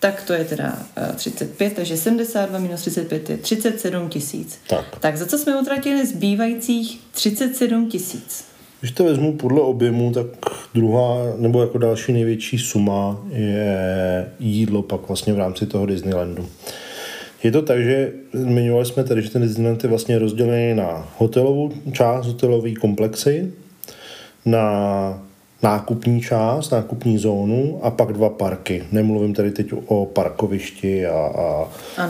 Tak to je teda třicet pět, takže sedmdesát dva minus třicet pět je třicet sedm tisíc. Tak. tak za co jsme utratili zbývajících třicet sedm tisíc? Když to vezmu podle objemu, tak druhá nebo jako další největší suma je jídlo pak vlastně v rámci toho Disneylandu. Je to tak, že zmiňovali jsme tady, že ten Disneyland je vlastně rozdělený na hotelovou část, hotelové komplexy, na nákupní část, nákupní zónu a pak dva parky. Nemluvím tady teď o parkovišti a, a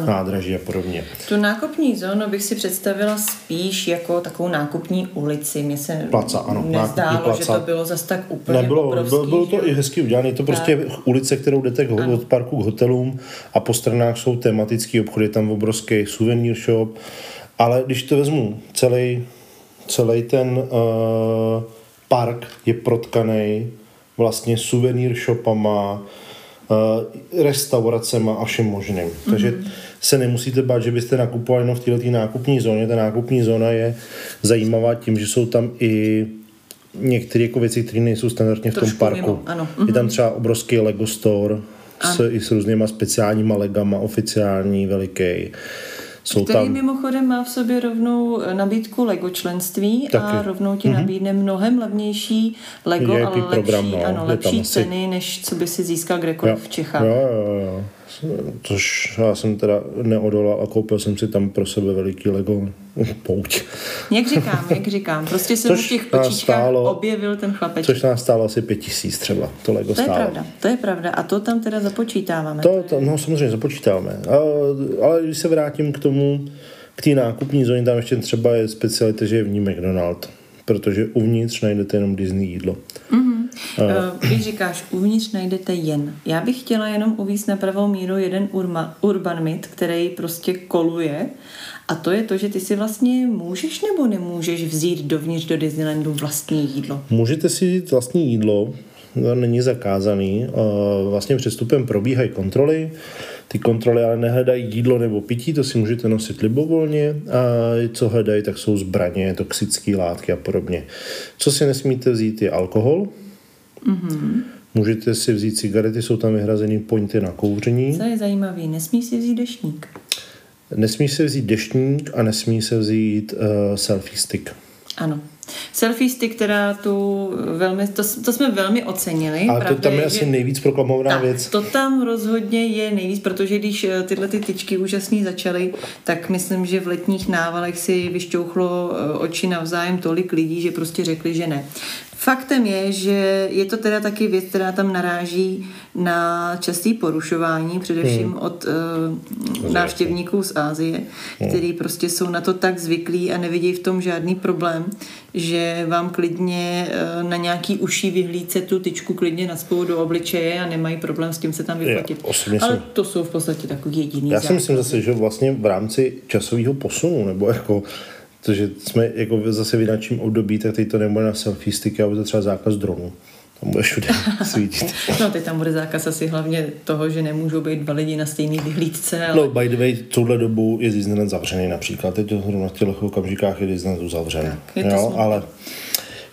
nádraží a podobně. Tu nákupní zónu bych si představila spíš jako takovou nákupní ulici. Mně se placa, ano, nezdálo, že to bylo zas tak úplně Nebylo, obrovský. Bylo, bylo to i hezky udělané. Je to prostě tak. Ulice, kterou jdete ano. od parku k hotelům a po stranách jsou tematický obchody, tam obrovský souvenir shop. Ale když to vezmu, celý, celý ten... Uh, park je protkaný vlastně suvenýr shopama, restauracema a všem možným. Mm-hmm. Takže se nemusíte bát, že byste nakupovali jenom v této nákupní zóně. Ta nákupní zóna je zajímavá tím, že jsou tam i některé jako věci, které nejsou standardně v Trošku tom parku. Mimo, ano. Mm-hmm. Je tam třeba obrovský Lego store s, i s různýma speciálníma legama, oficiální, veliký. Jsou který tam... mimochodem má v sobě rovnou nabídku Lego členství Taky. a rovnou ti mm-hmm. nabídne mnohem levnější Lego, ale lepší, program, no. ano, lepší ceny, než co by si získal kdekoliv jo. v Čechách. Jo, jo, jo. Což já jsem teda neodolal a koupil jsem si tam pro sebe veliký Lego pouť. Jak říkám, jak říkám, prostě jsem v těch kočičkách objevil ten chlapeček. Což nás stálo asi pět tisíc třeba, to Lego stálo. To je pravda, to je pravda a to tam teda započítáváme. To, to no samozřejmě započítáváme, ale když se vrátím k tomu, k té nákupní zóně, tam ještě třeba je specialita, že je v ní McDonald's, protože uvnitř najdete jenom Disney jídlo. Mhm. Když říkáš, uvnitř najdete jen. Já bych chtěla jenom uvíct na pravou míru jeden urma, urban myth, který prostě koluje, a to je to, že ty si vlastně můžeš nebo nemůžeš vzít dovnitř do Disneylandu vlastní jídlo. Můžete si vzít vlastní jídlo, není zakázaný. Vlastně před vstupem probíhají kontroly. Ty kontroly ale nehledají jídlo nebo pití, to si můžete nosit libovolně, a co hledají, tak jsou zbraně, toxické látky a podobně. Co si nesmíte vzít, je alkohol. Mm-hmm. Můžete si vzít cigarety, jsou tam vyhrazený pointy na kouření. To je zajímavý, nesmí si vzít deštník. Nesmí se vzít deštník a nesmí se vzít uh, selfie stick. Ano. Selfie stick, která tu velmi, to, to jsme velmi ocenili. A to tam je, je asi nejvíc proklamovaná věc. To tam rozhodně je nejvíc, protože když tyhle ty tyčky úžasný začaly, tak myslím, že v letních návalech si vyšťouchlo oči navzájem tolik lidí, že prostě řekli, že ne. Faktem je, že je to teda taky věc, která tam naráží na časté porušování, především hmm. od uh, návštěvníků z Asie, hmm. kteří prostě jsou na to tak zvyklí a nevidí v tom žádný problém, že vám klidně uh, na nějaký uší vyhlídce tu tyčku klidně nadspou do obličeje a nemají problém s tím se tam vyplatit. Já, Ale to jsou v podstatě takový jediný Já základ. si myslím zase, že vlastně v rámci časového posunu, nebo jako protože jsme jako zase v jinakším období, tak teď to nebude na selfie sticky, ale to třeba zákaz dronu. Tam bude všude svítit. No, teď tam bude zákaz asi hlavně toho, že nemůžou být dva lidi na stejný vyhlídce. Ale... No, by the way, touhle dobu je Disneyland zavřený například. Teď na těch okamžikách je Disneyland zavřený. Tak, je jo, ale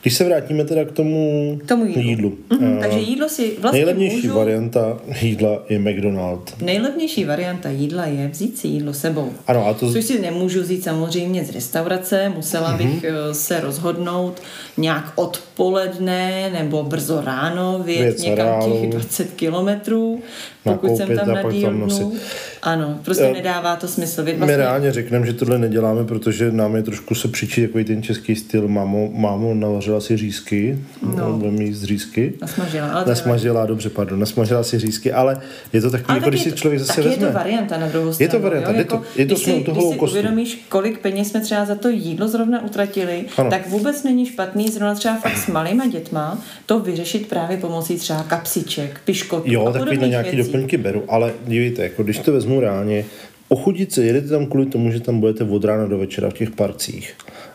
když se vrátíme teda k tomu, k tomu jídlu. jídlu. Mm-hmm, uh, takže jídlo si vlastně nejlevnější můžu... varianta jídla je McDonald's. Nejlevnější varianta jídla je vzít si jídlo sebou. Ano, a to... Což si nemůžu vzít samozřejmě z restaurace, musela mm-hmm. bych se rozhodnout nějak odpoledne nebo brzo ráno vyjet Věc někam ráno. těch dvacet kilometrů, pokud jsem tam na dílnu. Ano, prostě uh, nedává to smysl. Vět, vlastně... My reálně řekneme, že tohle neděláme, protože nám je trošku se přičí takový ten český styl. Mámo, mámo navařila si řízky, no. budeme jíst řízky. Nasmažila, ale nasmažila, dobře, pardon, nasmažila si řízky, ale je to takový, jako, když si člověk zase vezme. Je to varianta na druhou stranu. Je to varianta, jo? Jako, je to, je to když, si, když si uvědomíš, kolik peněz jsme třeba za to jídlo zrovna utratili, ano. tak vůbec není špatný zrovna třeba fakt s malýma dětma to vyřešit právě pomocí třeba kapsiček, piškotů. Jo, takový na nějaký doplňky beru, ale dívejte, jako když to vezmu reálně, ochudit se, jedete tam kvůli tomu, že tam budete od rána do večera v těch parcích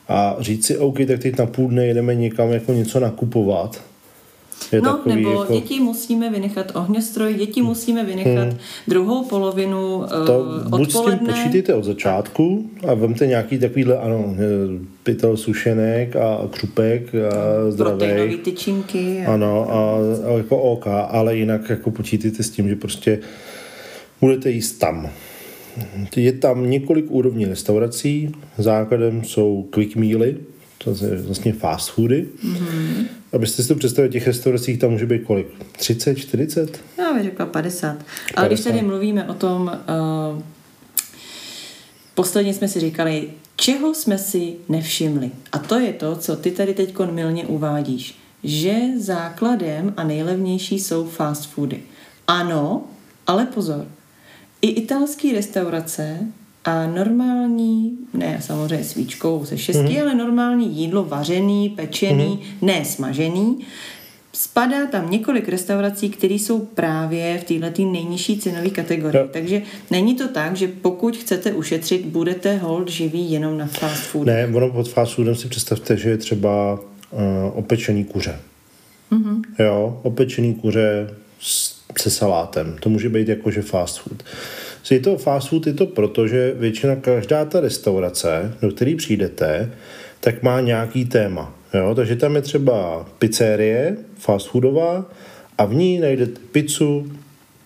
a říct si, OK, tak teď na půl dne jedeme někam jako něco nakupovat. Je no, nebo jako... děti musíme vynechat ohňostroj, děti musíme vynechat hmm. druhou polovinu uh, to odpoledne. Buď s tím počítejte od začátku a vemte nějaký takovýhle, ano, pytel sušenek a křupek a zdravej. Proteinový tyčinky. Ano, a, a jako OK, ale jinak jako počítejte s tím, že prostě budete jíst tam. Je tam několik úrovní restaurací, základem jsou quick mealy, to je vlastně fast foody. Mm-hmm. Abyste si to představili, těch restauracích tam může být kolik? třicet, čtyřicet? Já bych řekla padesát. Ale padesát. Když tady mluvíme o tom, uh, posledně jsme si říkali, čeho jsme si nevšimli. A to je to, co ty tady teďkon milně uvádíš. Že základem a nejlevnější jsou fast foody. Ano, ale pozor. I italský restaurace a normální, ne samozřejmě svíčkou se šesti, mm-hmm. ale normální jídlo vařený, pečený, mm-hmm. ne smažený. Spadá tam několik restaurací, které jsou právě v této nejnižší cenové kategorii. No. Takže není to tak, že pokud chcete ušetřit, budete hold živý jenom na fast food. Ne, ono pod fast foodem si představte, že je třeba uh, opečený kuře. Mm-hmm. Jo, opečený kuře se salátem. To může být jakože fast food. Je to fast food, je to proto, že většina, každá ta restaurace, do které přijdete, tak má nějaký téma. Jo? Takže tam je třeba pizzerie, fast foodová, a v ní najdete pizzu,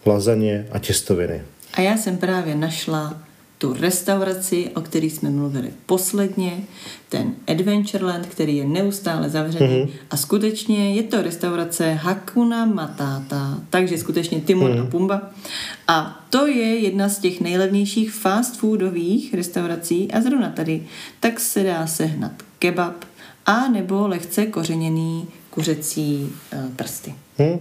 lasagne a těstoviny. A já jsem právě našla tu restauraci, o který jsme mluvili posledně, ten Adventureland, který je neustále zavřený mm-hmm. a skutečně je to restaurace Hakuna Matata, takže skutečně Timon mm-hmm. a Pumba. A to je jedna z těch nejlevnějších fast foodových restaurací a zrovna tady tak se dá sehnat kebab a nebo lehce kořeněný kuřecí prsty. Mm.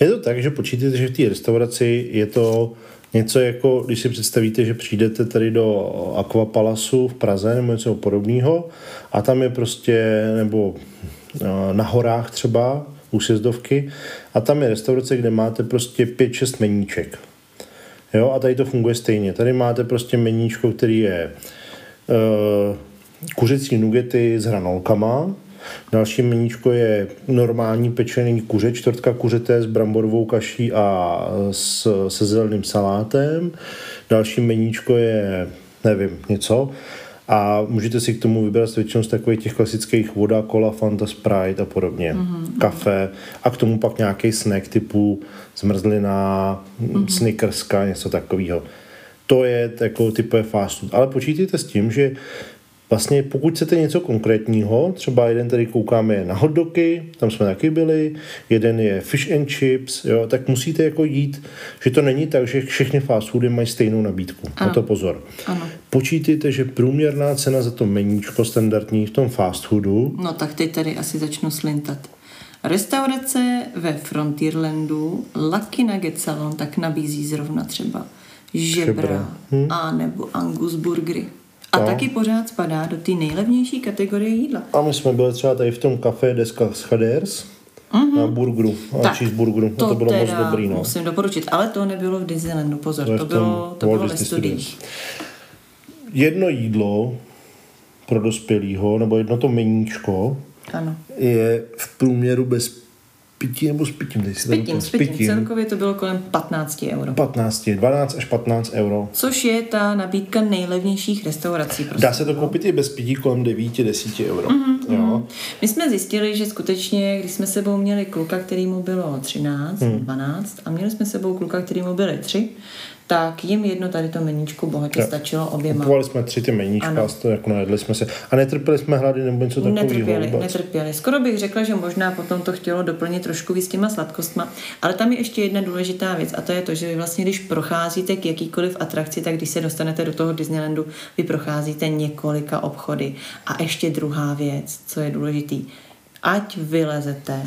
Je to tak, že počítejte, že v té restauraci je to něco jako, když si představíte, že přijdete tady do Aquapalasu v Praze nebo něco podobného a tam je prostě, nebo na horách třeba, u sjezdovky, a tam je restaurace, kde máte prostě pět šest meníček. Jo, a tady to funguje stejně. Tady máte prostě meníčko, který je uh, kuřecí nugety s hranolkama, další meníčko je normální pečený kuře, čtvrtka kuřete s bramborovou kaší a s, se zeleným salátem. Další meníčko je, nevím, něco. A můžete si k tomu vybrat většinou z takových těch klasických voda, kola, Fanta, Sprite a podobně. Mm-hmm. Kafe a k tomu pak nějaký snack typu zmrzlina, mm-hmm. snickerska, něco takového. to je jako typové fast food. Ale počítejte s tím, že vlastně pokud chcete něco konkrétního, třeba jeden tady koukáme je na hotdogy, tam jsme taky byli, jeden je fish and chips, jo, tak musíte jako jít, že to není tak, že všechny fast foody mají stejnou nabídku. Ano. Na to pozor. Ano. Počítejte, že průměrná cena za to meníčko standardní v tom fast foodu. No tak teď tady asi začnu slintat. Restaurace ve Frontierlandu, Lucky Nugget Salon, tak nabízí zrovna třeba žebra hm. a nebo Angus burgery. A no. taky pořád spadá do té nejlevnější kategorie jídla. A my jsme byli třeba tady v tom Café des Cascaders mm-hmm. na burgeru, na cheeseburgeru. To, to bylo moc dobrý. No. Musím doporučit, ale to nebylo v Disneylandu, pozor, to, to bylo, to bylo ve studiích. Jedno jídlo pro dospělýho, nebo jedno to meníčko, ano. je v průměru bez pití nebo s pitím? S pitím, s pitím. Celkově to bylo kolem patnáct euro. patnáct, dvanáct až patnáct euro. Což je ta nabídka nejlevnějších restaurací. Prostě. Dá se to koupit i bez pití kolem devět až deset euro. Mm-hmm, jo. My jsme zjistili, že skutečně, když jsme sebou měli kluka, který mu bylo třináct, mm. dvanáct a měli jsme sebou kluka, který mu byli tři, tak jim jedno tady to meníčko bohatě no. stačilo oběma. Kupovali jsme tři ty meníčka a to jako najedli jsme se. A netrpěli jsme hlady nebo něco takového. Netrpěli, netrpěli. Skoro bych řekla, že možná potom to chtělo doplnit trošku víc těma sladkostma. Ale tam je ještě jedna důležitá věc a to je to, že vy vlastně, když procházíte k jakýkoliv atrakci, tak když se dostanete do toho Disneylandu, vy procházíte několika obchody. A ještě druhá věc, co je důležitý. Ať vylezete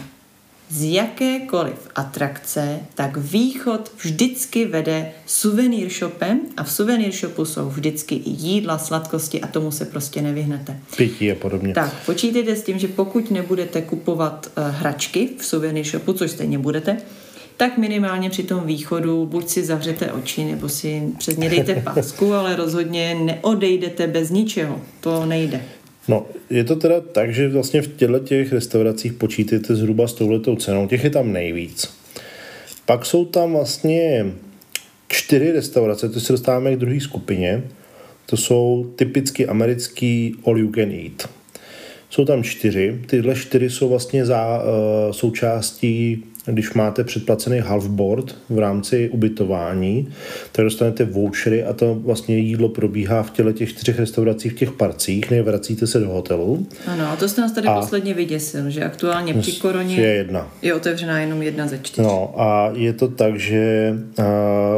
z jakékoliv atrakce, tak východ vždycky vede suvenýr shopem a v suvenýr shopu jsou vždycky i jídla, sladkosti a tomu se prostě nevyhnete. Pití a podobně. Tak, počítejte s tím, že pokud nebudete kupovat uh, hračky v suvenýr shopu, což stejně budete, tak minimálně při tom východu buď si zavřete oči, nebo si přes ně dejte pásku, ale rozhodně neodejdete bez ničeho. To nejde. No, je to teda tak, že vlastně v těchto těch restauracích počítejte zhruba s touhletou cenou. Těch je tam nejvíc. Pak jsou tam vlastně čtyři restaurace, to se dostáváme k druhé skupině. To jsou typicky americký all you can eat. Jsou tam čtyři. Tyhle čtyři jsou vlastně za, uh, součástí, když máte předplacený halfboard v rámci ubytování, tak dostanete vouchery a to vlastně jídlo probíhá v těle těch čtyřech restauracích v těch parcích, nevracíte se do hotelu. Ano, a to jste nás tady a posledně vyděsil, že aktuálně při koroně je, jedna. je otevřená jenom jedna ze čtyř. No a je to tak, že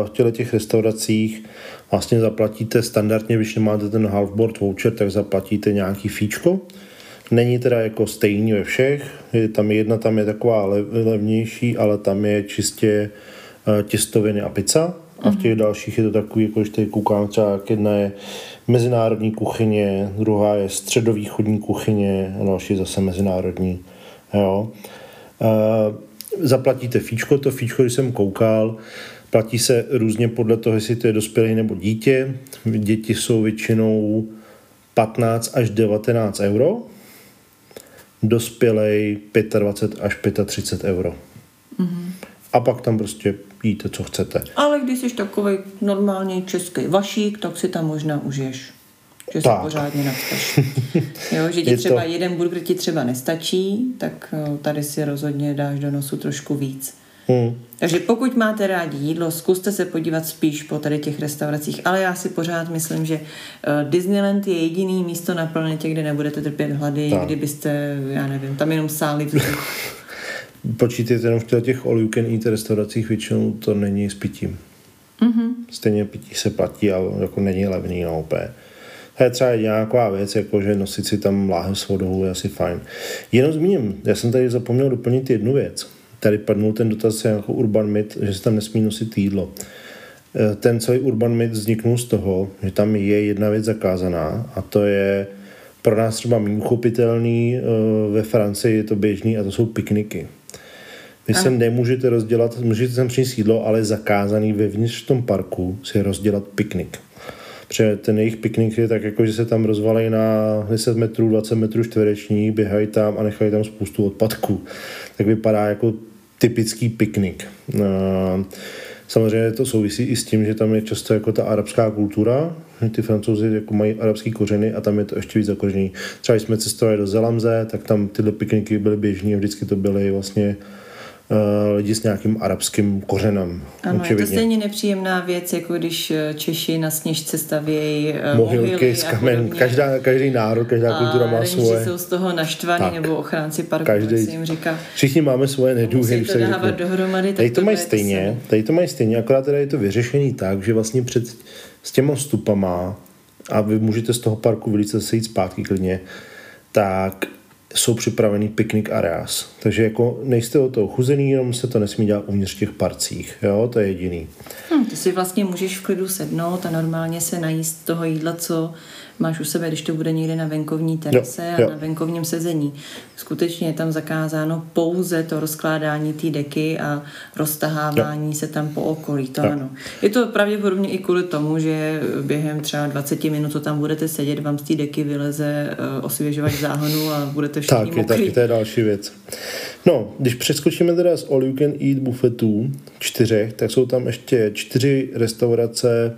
v těle těch restauracích vlastně zaplatíte standardně, když nemáte ten halfboard voucher, tak zaplatíte nějaký fíčko. Není teda jako stejný ve všech, je tam jedna tam je taková lev, levnější, ale tam je čistě uh, těstoviny a pizza a v těch dalších je to takový, jako když tady koukám třeba, jak jedna je mezinárodní kuchyně, druhá je středovýchodní kuchyně a další je zase mezinárodní. Jo. Uh, zaplatíte fíčko, to fíčko, když jsem koukal, platí se různě podle toho, jestli to je dospělý nebo dítě. Děti jsou většinou patnáct až devatenáct euro. Dospělej dvacet pět až třicet pět euro. Mm-hmm. A pak tam prostě jíte, co chcete. Ale když jsi takovej normální český vašík, tak si tam možná užiješ. Že tak. se pořádně navstaš. Jo, že ti je třeba to... jeden burger ti třeba nestačí, tak tady si rozhodně dáš do nosu trošku víc. Hmm. Takže pokud máte rádi jídlo, zkuste se podívat spíš po tady těch restauracích, ale já si pořád myslím, že Disneyland je jediný místo na planetě, kde nebudete trpět hlady, kdybyste, já nevím, tam jenom sáli vzduch. Počítejte jenom v těch all you can eat restauracích, většinou to není s pitím. Mm-hmm. Stejně pití se platí, ale jako není levný na úplně. To je třeba nějaká věc, jako že nosit si tam láhev s vodou je asi fajn. Jenom zmíním, já jsem tady zapomněl doplnit jednu věc. Tady padnul ten dotaz jako urban myth, že se tam nesmí nosit jídlo. Ten celý urban myth vzniknul z toho, že tam je jedna věc zakázaná a to je pro nás třeba méně uchopitelný, ve Francii je to běžný a to jsou pikniky. Vy sem nemůžete rozdělat, můžete sem přinést jídlo, ale zakázaný vevnitř v tom parku si rozdělat piknik. Protože ten jejich piknik je tak jako, že se tam rozvalej na deset metrů, dvacet metrů čtvereční, běhají tam a nechají tam spoustu odpadků. Tak vypadá jako typický piknik. Samozřejmě to souvisí i s tím, že tam je často jako ta arabská kultura, ty Francouzi jako mají arabský kořeny a tam je to ještě víc zakořený. Třeba když jsme cestovali do Zelamze, tak tam tyhle pikniky byly běžný a vždycky to byly vlastně uh, lidi s nějakým arabským kořenem. Ano, očividně. Je to stejně nepříjemná věc, jako když Češi na Sněžce stavějí uh, mohylky z kamen. Každá, každý národ, každá a kultura má svoje. A jsou z toho naštvaní, nebo ochránci parku, každý, jak se jim říká. Všichni máme svoje nedůhy. Musí to dávat dohromady. Tady to mají stejně, tady to mají stejně, akorát teda je to vyřešený tak, že vlastně před s těma vstupama a vy můžete z toho parku vylít zase jít zpátky klidně, tak jsou připravený piknik areas. Takže jako nejste o toho chuzený, jenom se to nesmí dělat uvnitř těch parcích. Jo, to je jediný. Hm, ty si vlastně můžeš v klidu sednout a normálně se najíst toho jídla, co máš u sebe, když to bude někde na venkovní terase jo, jo. a na venkovním sezení. Skutečně je tam zakázáno pouze to rozkládání té deky a roztahávání jo. se tam po okolí. To ano. Je to pravděpodobně i kvůli tomu, že během třeba dvacet minut, co tam budete sedět, vám z té deky vyleze osvěžovač záhonu a budete všichni mokrý. Taky, taky, to je další věc. No, když přeskočíme teda z All You Can Eat bufetů čtyřech, tak jsou tam ještě čtyři restaurace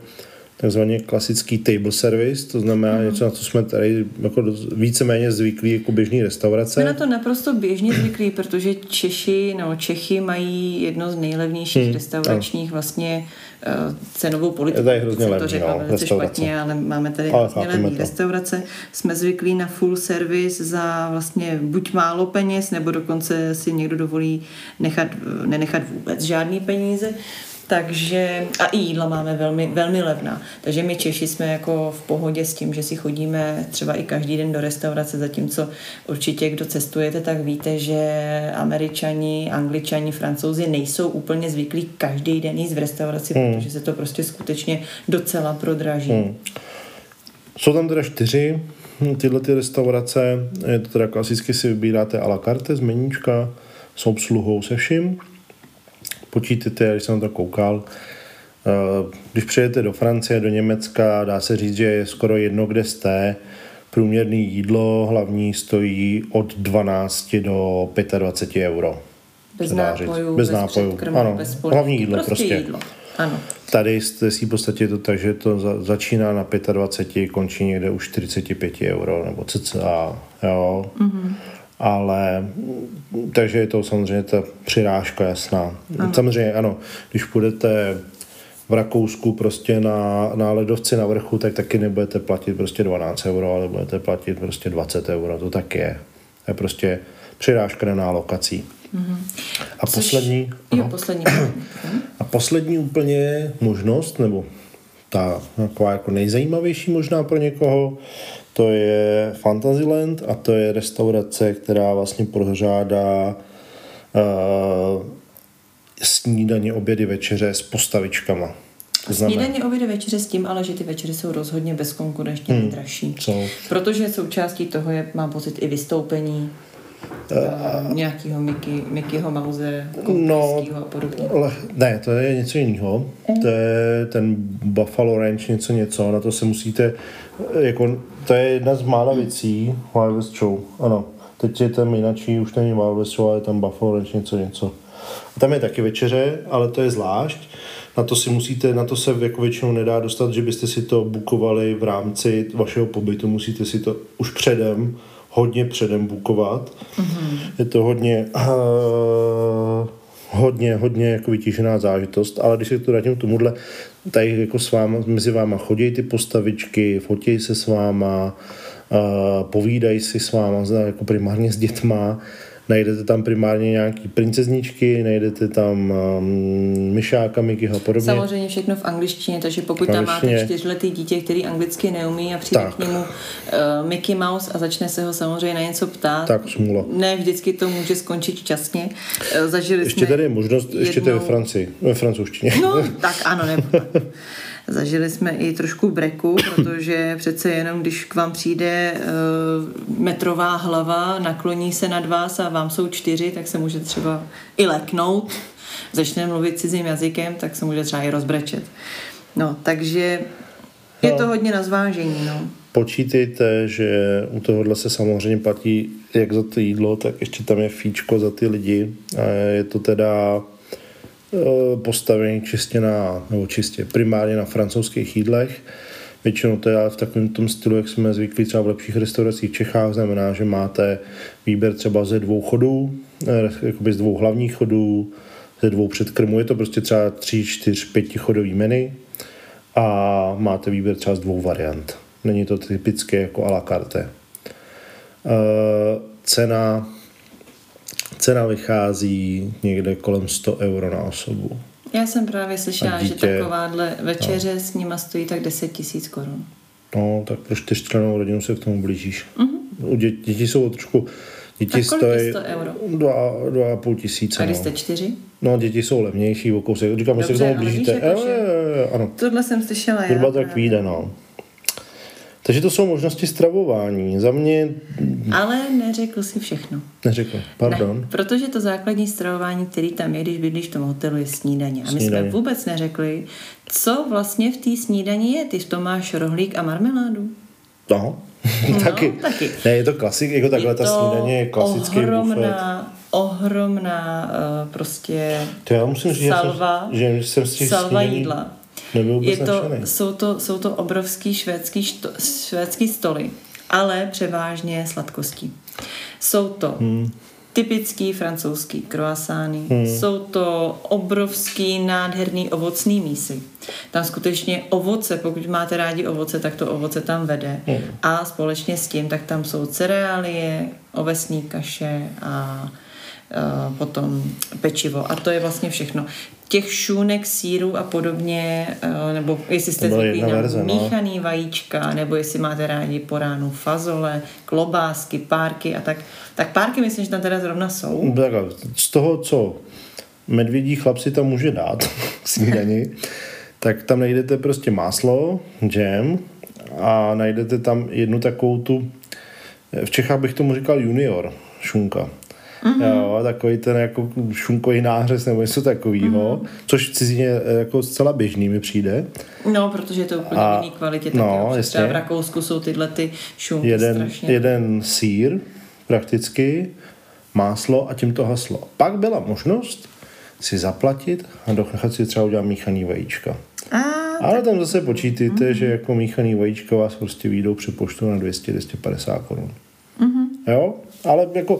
takzvaně klasický table service, to znamená mm. něco, na co jsme tady jako víceméně zvyklí jako běžný restaurace. Jsme na to naprosto běžně zvyklí, protože Češi, no Čechy mají jedno z nejlevnějších mm. restauračních ano. vlastně uh, cenovou politiku. Tady hrozně levný, to řekla, no, špatně, ale máme tady ale hrozně levný restaurace. Jsme zvyklí na full service za vlastně buď málo peněz, nebo dokonce si někdo dovolí nechat, nenechat vůbec žádný peníze. Takže a i jídla máme velmi, velmi levná. Takže my Češi jsme jako v pohodě s tím, že si chodíme třeba i každý den do restaurace, zatímco určitě, kdo cestujete, tak víte, že Američani, Angličani, Francouzi nejsou úplně zvyklí každý den jíst v restauraci, hmm. protože se to prostě skutečně docela prodraží. Hmm. Jsou tam teda čtyři tyhle ty restaurace, je to teda klasicky si vybíráte à la carte z meníčka, s obsluhou se vším. Počítejte, když jsem na to koukal. Když přijedete do Francie, do Německa, dá se říct, že je skoro jedno, kde jste. Průměrné jídlo hlavní stojí od dvanáct do dvaceti pěti euro. Bez nápojů, bez, bez nápojů. Ano, bez hlavní jídlo prostě. prostě. Jídlo. Ano. Tady jste si v podstatě to tak, že to za, začíná na dvacet pět, končí někde už čtyřicet pět euro, nebo cca, jo. Mhm. Ale, takže je to samozřejmě ta přirážka jasná. Aha. Samozřejmě ano, když půjdete v Rakousku prostě na, na ledovci na vrchu, tak taky nebudete platit prostě dvanáct euro, ale budete platit prostě dvacet euro, to tak je. To je prostě přirážka daná lokací. Mhm. A Což poslední... Jo, no, poslední. A poslední úplně možnost, nebo ta taková jako nejzajímavější možná pro někoho, to je Fantasyland a to je restaurace, která vlastně pořádá uh, snídaně, obědy, večeře s postavičkama. Snídaně, obědy, večeře s tím, ale že ty večeře jsou rozhodně bezkonkurenčně hmm. dražší. Co? Protože součástí toho je, mám pocit, i vystoupení Uh, nějakého Mickey, Mickeyho Mouse, Koupeckýho no, a podobně. Ne, to je něco jiného. Mm. To je ten Buffalo Ranch něco něco, na to se musíte jako, to je jedna z mála věcí Wild West Show, ano. Teď je tam jinačí, už není Wild West Show, ale je tam Buffalo Ranch něco něco. A tam je taky večeře, ale to je zvlášť. Na to si musíte, na to se jako většinou nedá dostat, že byste si to bukovali v rámci vašeho pobytu, musíte si to už předem hodně předem bukovat. Mm-hmm. Je to hodně uh, hodně, hodně jako vytížená zážitost, ale když se to vrátím k tomuhle, tady jako s váma, mezi váma chodí ty postavičky, fotí se s váma, uh, povídají si s váma, jako primárně s dětma, najdete tam primárně nějaký princezničky, najdete tam um, myšáka, Mickeyho a podobně. Samozřejmě všechno v angličtině, takže pokud tam máte čtyřletý dítě, který anglicky neumí a přijde tak k němu uh, Mickey Mouse a začne se ho samozřejmě na něco ptát. Tak smůla. Ne, vždycky to může skončit šťastně. Uh, zažili ještě jsme tady je možnost, jednou... ještě to je ve Francii, ve francouzštině. No, tak ano, nebo zažili jsme i trošku breku, protože přece jenom, když k vám přijde uh, metrová hlava, nakloní se nad vás a vám jsou čtyři, tak se může třeba i leknout. Začne mluvit cizím jazykem, tak se může třeba i rozbrečet. No, takže je to hodně na zvážení, no. Počítejte, že u tohohle se samozřejmě platí jak za to jídlo, tak ještě tam je fíčko za ty lidi. A je to teda postavený čistě na, nebo čistě primárně na francouzských jídlech. Většinou to je v takovém tom stylu, jak jsme zvyklí třeba v lepších restauracích v Čechách, znamená, že máte výběr třeba ze dvou chodů, jakoby z dvou hlavních chodů, ze dvou předkrmů, je to prostě třeba tři, čtyř, pětichodový menu a máte výběr třeba z dvou variant. Není to typické jako à la carte. Cena, cena vychází někde kolem sto euro na osobu. Já jsem právě slyšela, dítě, že takováhle večeře no. s nima stojí tak deset tisíc korun. No, tak pro čtyřčlennou rodinu se k tomu blížíš. Mm-hmm. U děti, děti jsou trošku... Děti stojí sto euro? dva a půl tisíce. A když jste čtyři? No, děti jsou levnější, v okousek. Říkám, dobře, že se k tomu blížíte. Jako, že... ano. Tohle jsem slyšela. Zhruba tak výjde, no. Takže to jsou možnosti stravování. Za mě... Ale neřekl si všechno. Neřekl, pardon. Ne, protože to základní stravování, který tam je, když bydlíš v tom hotelu, je snídaně. A my snídaně. jsme vůbec neřekli, co vlastně v té snídani je. Ty v tom máš rohlík a marmeládu. No, taky. taky. Ne, je to klasik, jako takhle je ta snídaně je klasický ohromná... bufet. Ohromná uh, prostě to já musím říct, salva, že jsem, že jsem salva jídla. Je to, jsou, to, jsou to obrovský švédský, što, švédský stoly, ale převážně sladkostí. Jsou to hmm. typický francouzský croissány, hmm. jsou to obrovský nádherný ovocný mísy. Tam skutečně ovoce, pokud máte rádi ovoce, tak to ovoce tam vede. Hmm. A společně s tím, tak tam jsou cereálie, ovesní kaše a potom pečivo. A to je vlastně všechno. Těch šůnek, sýrů a podobně, nebo jestli jste zvyklí na verze, míchaný no. vajíčka, nebo jestli máte rádi po ránu fazole, klobásky, párky a tak. Tak párky myslím, že tam teda zrovna jsou. Tak, z toho, co medvědí chlap si tam může dát k snídani, tak tam najdete prostě máslo, džem a najdete tam jednu takovou tu, v Čechách bych tomu říkal junior šunka. Mm-hmm. Jo, takový ten jako šunkový nářez nebo něco takového, mm-hmm. což v cizině jako zcela běžný mi přijde. No, protože je to úplně a, jiný kvalitě. No, taky, třeba v Rakousku jsou tyhle ty šunky jeden, strašně. Jeden sýr prakticky, máslo a tím to haslo. Pak byla možnost si zaplatit a dochat si třeba udělat míchaný vajíčka. Ale tam zase počítejte, mm-hmm. že jako míchaný vajíčka vás prostě výjdou při poštu na dvě stě až dvě stě padesát korun. Mm-hmm. Jo, ale jako...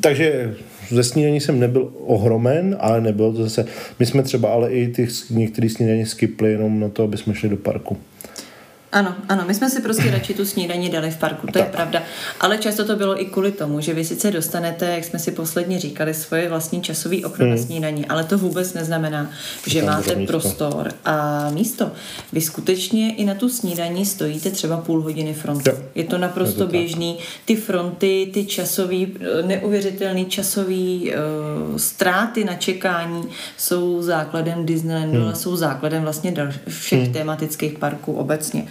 Takže ze snídaní jsem nebyl ohromen, ale nebylo to zase... My jsme třeba ale i ty některé snídaní skipli jenom na to, aby jsme šli do parku. Ano, ano, my jsme si prostě radši tu snídaní dali v parku, to tak. je pravda. Ale často to bylo i kvůli tomu, že vy sice dostanete, jak jsme si posledně říkali, svoje vlastní časový okno hmm. na snídaní, ale to vůbec neznamená, že máte prostor a místo. Vy skutečně i na tu snídaní stojíte třeba půl hodiny frontu. Je to naprosto je to běžný. Ty fronty, ty časový, neuvěřitelný časový uh, ztráty na čekání jsou základem Disneylandu, hmm. jsou základem vlastně všech hmm. tematických parků obecně.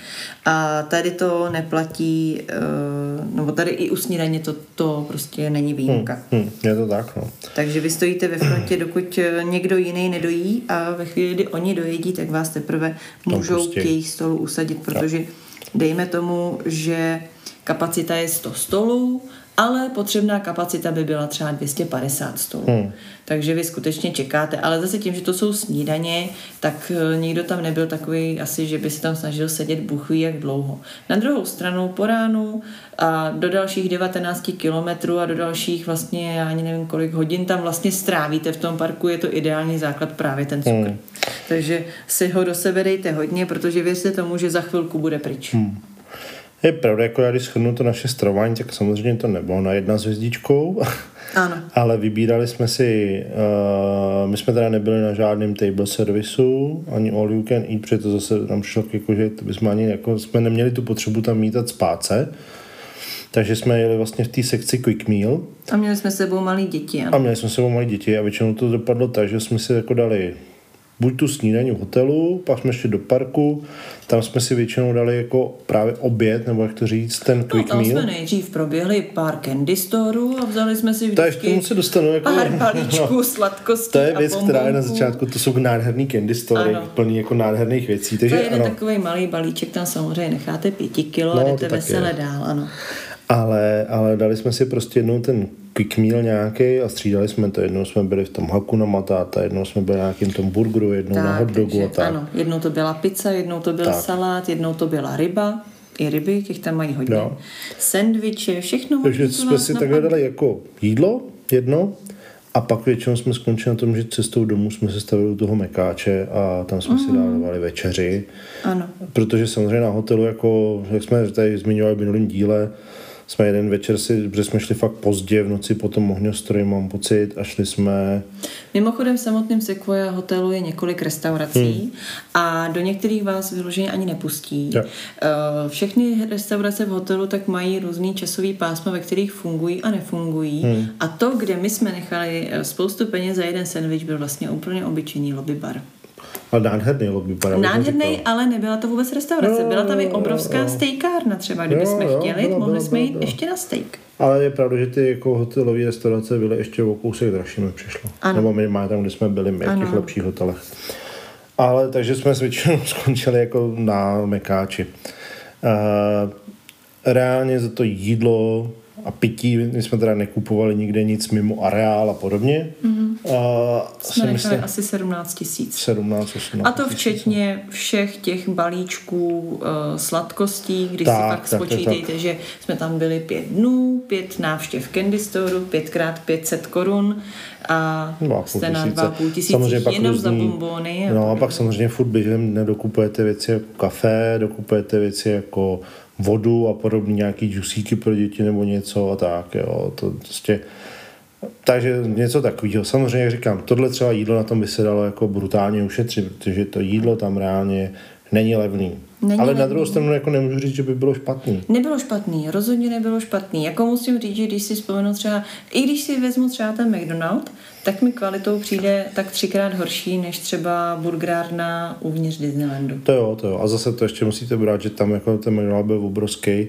A tady to neplatí, nebo tady i u snídaně to, to prostě není výjimka. Hmm, hmm, je to tak, no. Takže vy stojíte ve frontě, dokud někdo jiný nedojí a ve chvíli, kdy oni dojedí, tak vás teprve můžou k jejich stolu usadit, protože dejme tomu, že kapacita je sto stolů, ale potřebná kapacita by byla třeba dvě stě padesát stolů. Hmm. Takže vy skutečně čekáte, ale zase tím, že to jsou snídaně, tak nikdo tam nebyl takový asi, že by se tam snažil sedět buchví jak dlouho. Na druhou stranu po ránu a do dalších devatenáct kilometrů a do dalších vlastně, já ani nevím kolik hodin tam vlastně strávíte v tom parku, je to ideální základ právě ten cukr. Hmm. Takže si ho do sebe dejte hodně, protože věřte tomu, že za chvilku bude pryč. Hmm. Je pravda, jako já když shrnu to naše stravování, tak samozřejmě to nebylo na jedna s hvězdičkou. Ano. Ale vybírali jsme si, uh, my jsme teda nebyli na žádném table servisu, ani all you can eat, protože to zase nám šlo, jako, že to bychom ani, jako, jsme neměli tu potřebu tam mítat spáce. Takže jsme jeli vlastně v té sekci quick meal. A měli jsme s sebou malé děti. Ano. A měli jsme s sebou malé děti a většinou to dopadlo tak, že jsme si jako dali... buď tu snídaní v hotelu, pak jsme šli do parku, tam jsme si většinou dali jako právě oběd, nebo jak to říct, ten quick meal. No tam meal. Jsme nejdřív proběhli pár candy storů a vzali jsme si vždycky jako, pár balíčků, no, sladkostí a bombonů. To je věc, bombonku. Která je na začátku, to jsou nádherný candy story, ano. plný jako nádherných věcí. Takže, to je jeden takový malý balíček, tam samozřejmě necháte pěti kilo no, a jdete veselé je. Dál, ano. Ale, ale dali jsme si prostě jednou ten quick meal nějaký a střídali jsme to. Jednou jsme byli v tom Hakuna Matata, jednou jsme byli v nějakým tom burgeru, jednou tak, na hotdogu a tak. Ano, jednou to byla pizza, jednou to byl tak. salát, jednou to byla ryba. I ryby, těch tam mají hodně. No. Sendviče, všechno. Takže jsme si takhle dali jako jídlo jedno a pak většinou jsme skončili na tom, že cestou domů jsme se stavili u toho mekáče a tam jsme mm. si dávali večeři. Ano. Protože samozřejmě na hotelu, jako, jak jsme tady zmiňovali v minulém díle, jsme jeden večer si, protože jsme šli fakt pozdě v noci po tom ohňostroji, mám pocit, a šli jsme... Mimochodem v samotném Sequoia hotelu je několik restaurací hmm. a do některých vás vyloženě ani nepustí. Ja. Všechny restaurace v hotelu tak mají různý časový pásma, ve kterých fungují a nefungují hmm. a to, kde my jsme nechali spoustu peněz za jeden sandwich, byl vlastně úplně obyčejný lobby bar. A nádherný lobby bar. Nádherný, ale nebyla to vůbec restaurace. No, byla tam i obrovská no, no. stejkárna třeba. Kdybychom no, chtěli, no, no, mohli no, jsme jít no, ještě na steak. Ale je pravda, že ty jako hotelové restaurace byly ještě o kousek dražší, mi přišlo. Ano. Nebo minimálně tam, kde jsme byli my, ano. v těch lepších hotelech. Ale takže jsme většinou skončili jako na mekáči. Uh, reálně za to jídlo a pití, my jsme teda nekupovali nikde nic mimo areál a podobně. Mm-hmm. A jsme nechali myslím, asi sedmnáct tisíc. A to včetně všech těch balíčků uh, sladkostí, když tak, si pak tak, spočítejte, tak. že jsme tam byli pět dnů, pět návštěv Candy Store, pětkrát pětset korun a jste na dva půl tisíce jenom různý, za bombóny. A no a pak samozřejmě furt běžem nedokupujete věci jako kafe, dokupujete věci jako vodu a podobně, nějaký džusíky pro děti nebo něco a tak, jo, to prostě, takže něco takového. Samozřejmě, jak říkám, tohle třeba jídlo na tom by se dalo jako brutálně ušetřit, protože to jídlo tam reálně není levný. Není ale levný. Na druhou stranu jako nemůžu říct, že by bylo špatný. Nebylo špatný, rozhodně nebylo špatný. Jako musím říct, že když si vzpomenu třeba, i když si vezmu třeba ten McDonald's, tak mi kvalitou přijde tak třikrát horší, než třeba burgerárna uvnitř Disneylandu. To jo, to jo. A zase to ještě musíte brát, že tam jako ten McDonald's byl obrovský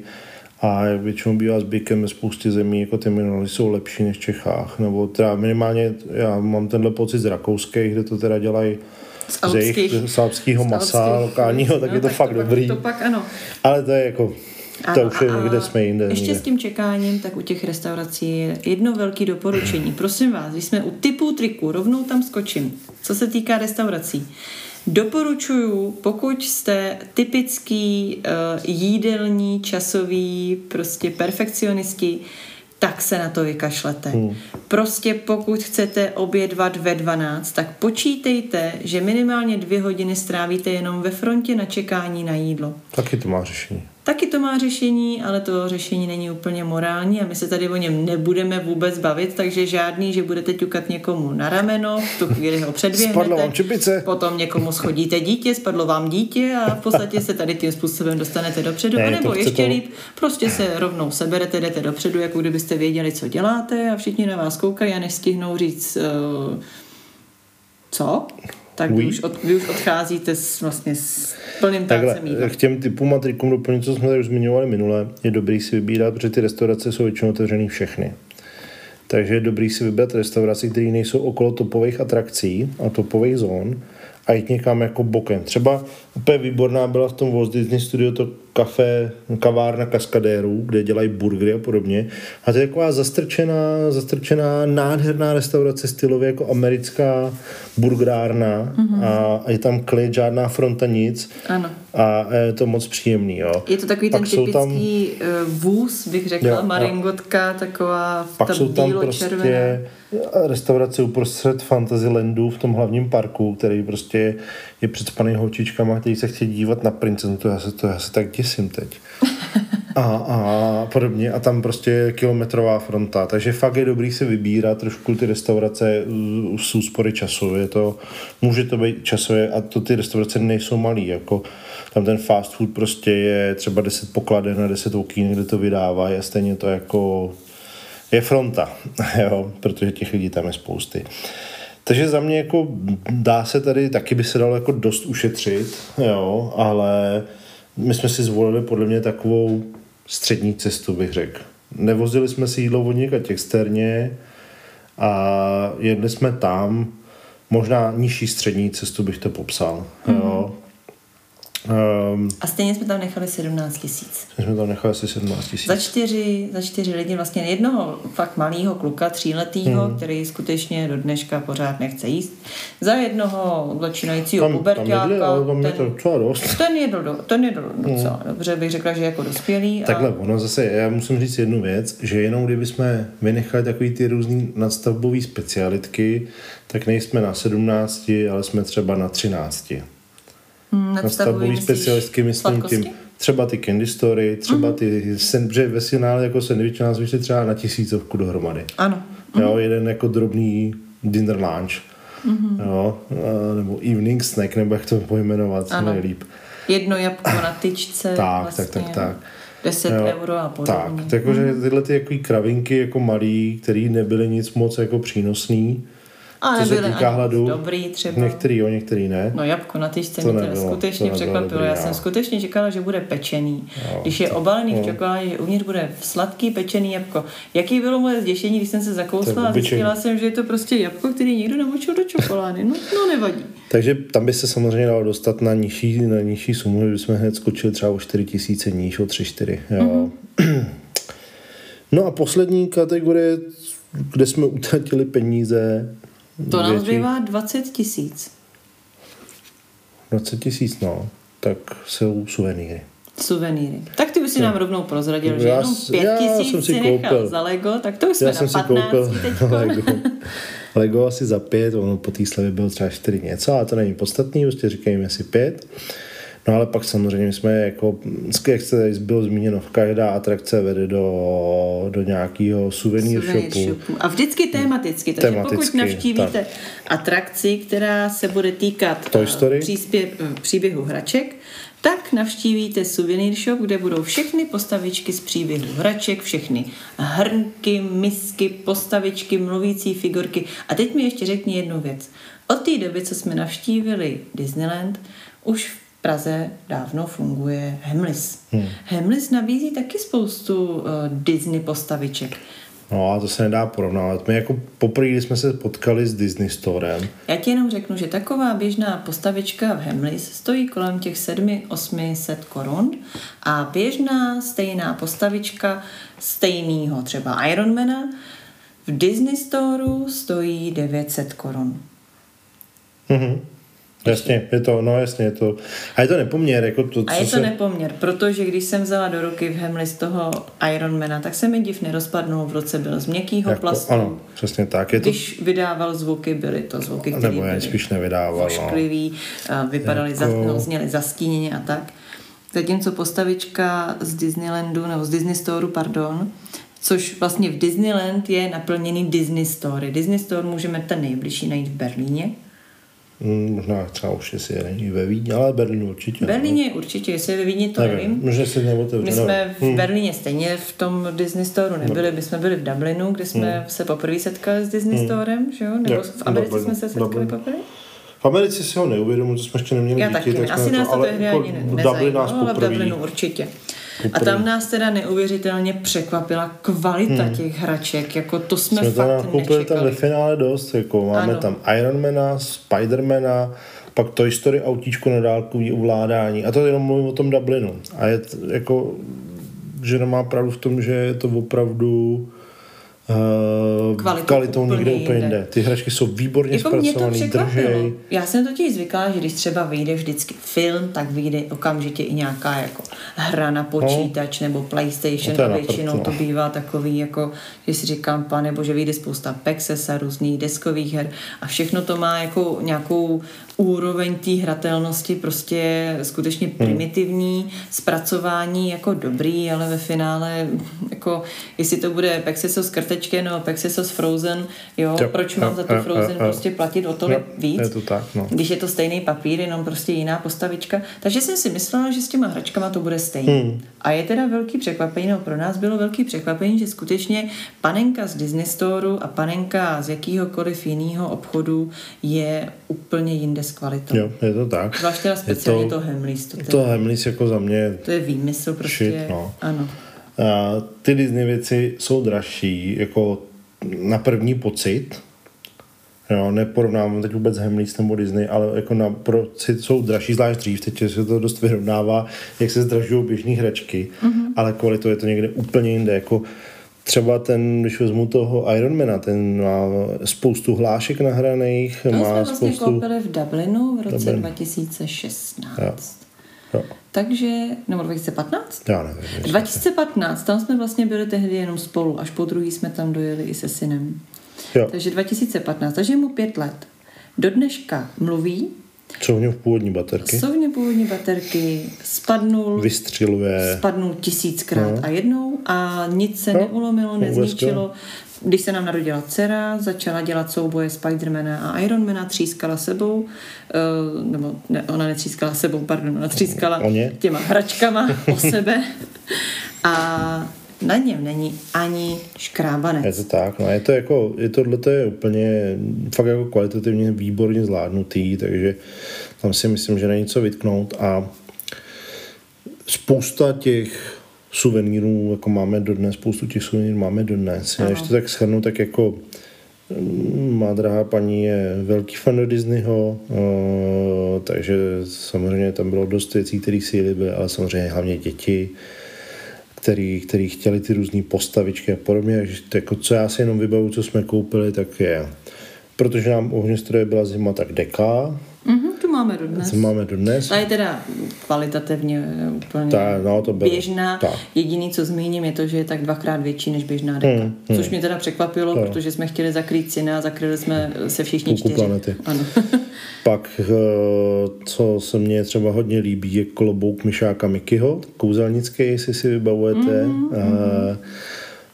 a většinou bývá zbytkem ve spoustě zemí, jako ty McDonald's jsou lepší než v Čechách. Nebo teda minimálně, já mám tenhle pocit z rakouských, kde to teda dělají z, alpských, z, jejich, z alpského masa z lokálního, tak no, je to tak fakt to dobrý. Pak, to pak, ano. Ale to je jako, ano, to už je někde jsme jinde. Ještě někde. S tím čekáním, tak u těch restaurací je jedno velké doporučení. Prosím vás, když jsme u typů triků, rovnou tam skočím. Co se týká restaurací. Doporučuju, pokud jste typický uh, jídelní, časový, prostě perfekcionisti, tak se na to vykašlete. Hmm. Prostě pokud chcete obědvat ve dvanáct, tak počítejte, že minimálně dvě hodiny strávíte jenom ve frontě na čekání na jídlo. Taky to má řešení. Taky to má řešení, ale to řešení není úplně morální a my se tady o něm nebudeme vůbec bavit, takže žádný, že budete ťukat někomu na rameno, v tu chvíli ho předběhnete, potom někomu schodíte dítě, spadlo vám dítě a v podstatě se tady tím způsobem dostanete dopředu, ne, nebo ještě to... líp, prostě se rovnou seberete, jdete dopředu, jako kdybyste věděli, co děláte a všichni na vás koukají a nestihnou říct uh, co? Tak vy už, od, vy už odcházíte s, vlastně s plným táncem jídla. K těm typům a trikům doplnit, co jsme tady už zmiňovali minule, je dobrý si vybírat, protože ty restaurace jsou většinou otevřený všechny. Takže je dobrý si vybrat restauraci, které nejsou okolo topových atrakcí a topových zón a jít někam jako bokem. Třeba úplně výborná byla v tom Walt Disney Studio to kafe, kavárna kaskadérů, kde dělají burgery a podobně. A to je taková zastrčená, zastrčená nádherná restaurace stylově jako americká burgerárna mm-hmm. a je tam klid, žádná fronta, nic. Ano. A je to moc příjemný, jo. Je to takový pak ten typický tam, vůz, bych řekla, jo, maringotka, taková pak jsou tam bílo-červená. Prostě restaurace uprostřed Fantasylandu v tom hlavním parku, který prostě je předspaný holčičkama, který se chtějí dívat na princeznu, to já se, to já se tak děsím teď. A, a podobně. A tam prostě je kilometrová fronta. Takže fakt je dobrý se vybírat trošku ty restaurace z úspory času. Je to, může to být časové a to ty restaurace nejsou malý. Jako tam ten fast food prostě je třeba deset pokladen a deset okýn, kde to vydává. Je stejně to jako... je fronta, jo, protože těch lidí tam je spousty. Takže za mě jako dá se tady, taky by se dalo jako dost ušetřit, jo, ale my jsme si zvolili podle mě takovou střední cestu, bych řekl. Nevozili jsme si jídlo od někať externě a jedli jsme tam, možná nižší střední cestu bych to popsal, jo. Mm-hmm. Um, a stejně jsme tam nechali sedmnáct tisíc. Jsme tam nechali asi sedmnáct tisíc. Za čtyři, za čtyři lidi, vlastně jednoho fakt malýho kluka, tříletýho, hmm. který skutečně do dneška pořád nechce jíst. Za jednoho začínajícího puberťáka. Ten jedl do, ten jedl do, docela hmm. dobře, bych řekla, že jako dospělý. A... Takhle, ono zase, já musím říct jednu věc, že jenom kdyby jsme vynechali takový ty různý nadstavbový specialitky, tak nejsme na sedmnácti, ale jsme třeba na třinácti. Nadstavbují specialistky, myslím tím, třeba ty candy story, třeba ty, že ve finále jako sandwich nás vyšli třeba na tisícovku dohromady. Ano. Jo, mm. jeden jako drobný dinner lunch, mm-hmm. jo, nebo evening snack, nebo jak to pojmenovat, co nejlíp. Jedno jabko na tyčce. tak, vlastně. tak, tak, tak. deset euro a podobně. Tak, takže mm. tyhle ty jako kravinky jako malý, který nebyly nic moc jako přínosný. A nebyly ani dobrý třeba. Některý jo, některý ne. No jabko na tyčce mě teda skutečně překvapilo. Já jsem skutečně čekala, že bude pečený. Jo, když je to, obalený jo. v čokoládě, že uvnitř bude sladký pečený jabko. Jaký bylo moje zděšení, když jsem se zakousla a zjistila jsem, že je to prostě jabko, který někdo namočil do čokolády. No, no nevadí. Takže tam by se samozřejmě dalo dostat na nižší, na nižší sumu, že bychom hned skočili třeba o čtyři tisíce níž, o tři čtyři. Jo. Mm-hmm. No a poslední kategorie, kde jsme utratili peníze. To nám zbývá dvacet tisíc. dvacet tisíc, no. Tak jsou suvenýry. Suvenýry. Tak ty už si no. nám rovnou prozradil, já, že jenom pět tisíc si nechal za Lego, tak to už jsme já na patnáct teďko. Lego. Lego asi za pět, ono po té slevě bylo třeba čtyři něco, ale to není podstatný, už tě říkajme asi pět. No ale pak samozřejmě jsme jako, jak se bylo zmíněno, každá atrakce vede do, do nějakého suvenýr shopu. shopu. A vždycky tematicky, takže tematicky, pokud navštívíte tak. atrakci, která se bude týkat příspěv, příběhu hraček, tak navštívíte suvenýr shop, kde budou všechny postavičky z příběhu hraček, všechny hrnky, misky, postavičky, mluvící figurky. A teď mi ještě řekni jednu věc. Od té doby, co jsme navštívili Disneyland, už v Praze dávno funguje Hemlis. Hmm. Hemlis nabízí taky spoustu uh, Disney postaviček. No a to se nedá porovnávat. My jako poprvé, když jsme se potkali s Disney Storem. Já ti jenom řeknu, že taková běžná postavička v Hemlis stojí kolem těch sedm set osm set korun a běžná stejná postavička stejného třeba Ironmana v Disney Storeu stojí devět set korun. Mhm. Jasně, je to, no jasně, je to, a je to nepoměr, jako to, co A je to se... nepoměr, protože když jsem vzala do ruky v Hemlis toho Ironmana, tak se mi div nerozpadnul, v roce byl z měkkýho jako, plastu. Ano, přesně tak. Je to... Když vydával zvuky, byly to zvuky, které byly je, spíš nevydával, ošklivý, no. vypadaly, jako... za, zněly zastíněně a tak. Zatímco postavička z Disneylandu, nebo z Disney Storeu, pardon, což vlastně v Disneyland je naplněný Disney Store. Disney Store můžeme ten nejbližší najít v Berlíně. Hmm, možná třeba už jestli je není ve Vídni, ale Berlín určitě. Berlíně ne? určitě, jestli je ve Vídni, to nevím. nevím. Možná si neotevřu. My jsme v hmm. Berlíně stejně v tom Disney Storeu nebyli, my jsme byli v Dublinu, kde jsme hmm. se poprvé setkali s Disney hmm. Storem, že jo? Nebo ja, v Americe Dublinu. jsme se setkali Dublinu. poprvé? V Americe si ho neuvědomuji, to jsme ještě neměli Já děti. Já taky, asi nás to tehdy ani nezajímalo, ale v Dublinu určitě. A tam nás teda neuvěřitelně překvapila kvalita hmm. těch hraček, jako to jsme, jsme fakt nečekali. Koupili tam ve finále dost, jako máme ano. tam Ironmana, Spidermana, pak Toy Story, autíčko na dálkový ovládání, a to jenom mluvím o tom Dublinu. A je t, jako, žena má pravdu v tom, že je to opravdu... Kvalitou, kvalitou úplně někde úplně jinde. Ty hračky jsou výborně jako zpracovaný, držej. Já jsem totiž zvyklá, že když třeba vyjde vždycky film, tak vyjde okamžitě i nějaká jako hra na počítač no. nebo PlayStation. No, většinou no. to bývá takový, jako, že si říkám, pane bože, vyjde spousta Pexesa, různých deskových her a všechno to má jako nějakou úroveň té hratelnosti, prostě skutečně primitivní, hmm. zpracování jako dobrý, ale ve finále, jako, jestli to bude Pexeso s krtečkem nebo Pexeso s Frozen, jo, jo, proč mám jo, za tu jo, Frozen jo, prostě platit o tolik jo, víc, je to tak, no. když je to stejný papír, jenom prostě jiná postavička. Takže jsem si myslela, že s těma hračkama to bude stejný. Hmm. A je teda velký překvapení, no pro nás bylo velký překvapení, že skutečně panenka z Disney Storeu a panenka z jakýhokoliv jiného obchodu je úplně jinde s kvalitou. Jo, je to tak. Zvlášť teda speciálně to, to Hemlis. To, to Hemlis jako za mě... To je výmysl prostě. Shit, no. Ano. A ty Disney věci jsou dražší, jako na první pocit, Jo, neporovnávám teď vůbec Hemlíc nebo Disney, ale jako na proci jsou dražší, zvlášť dřív, teď se to dost vyrovnává, jak se zdražují běžné hračky, mm-hmm. ale kvalitou je to někde úplně jinde, jako třeba ten, když vezmu toho Ironmana, ten má spoustu hlášek nahraných, to má spoustu... To jsme vlastně spoustu... koupili v Dublinu v roce Dublin. dva tisíce šestnáct. Jo. Jo. Takže, nebo dva tisíce patnáct? Já nevím. dva tisíce patnáct, tam jsme vlastně byli tehdy jenom spolu, až po druhý jsme tam dojeli i se synem. Jo. Takže dva tisíce patnáct, takže mu pět let. Do dneška mluví. Jsou v něm původní baterky. Jsou v něm původní baterky. Spadnul. Vystřiluje. Spadnul tisíckrát no. a jednou a nic se no. neulomilo, nezničilo. Když se nám narodila dcera, začala dělat souboje Spidermana a Ironmana, třískala sebou, uh, nebo ne, ona netřískala sebou, pardon, ona třískala těma hračkama o sebe a na něm není ani škrábanec. Je to tak, no je to jako, je tohleto je úplně fakt jako kvalitativně výborně zvládnutý, takže tam si myslím, že není co vytknout a spousta těch suvenýrů, jako máme dodnes, spoustu těch suvenýrů máme dodnes. Když to tak shrnu, tak jako má drahá paní je velký fan do Disneyho, o, takže samozřejmě tam bylo dost věcí, které si líbily, ale samozřejmě hlavně děti, který, který chtěli ty různé postavičky a podobně. Takže to jako, co já si jenom vybavu, co jsme koupili, tak je, protože nám u ohňostroje byla zima, tak deka. Mm-hmm, tu máme dodnes. Máme dodnes. Ta je teda kvalitativně úplně ta, no, to bylo, běžná. Ta. Jediný, co zmíním, je to, že je tak dvakrát větší než běžná deka. Mm, mm. Což mě teda překvapilo, ta. protože jsme chtěli zakrýt syna a zakryli jsme se všichni Půlku čtyři. Planety. Ano. Pak, co se mně třeba hodně líbí, je klobouk myšáka Mickeyho, kouzelnický, jestli si vybavujete. Mm, mm.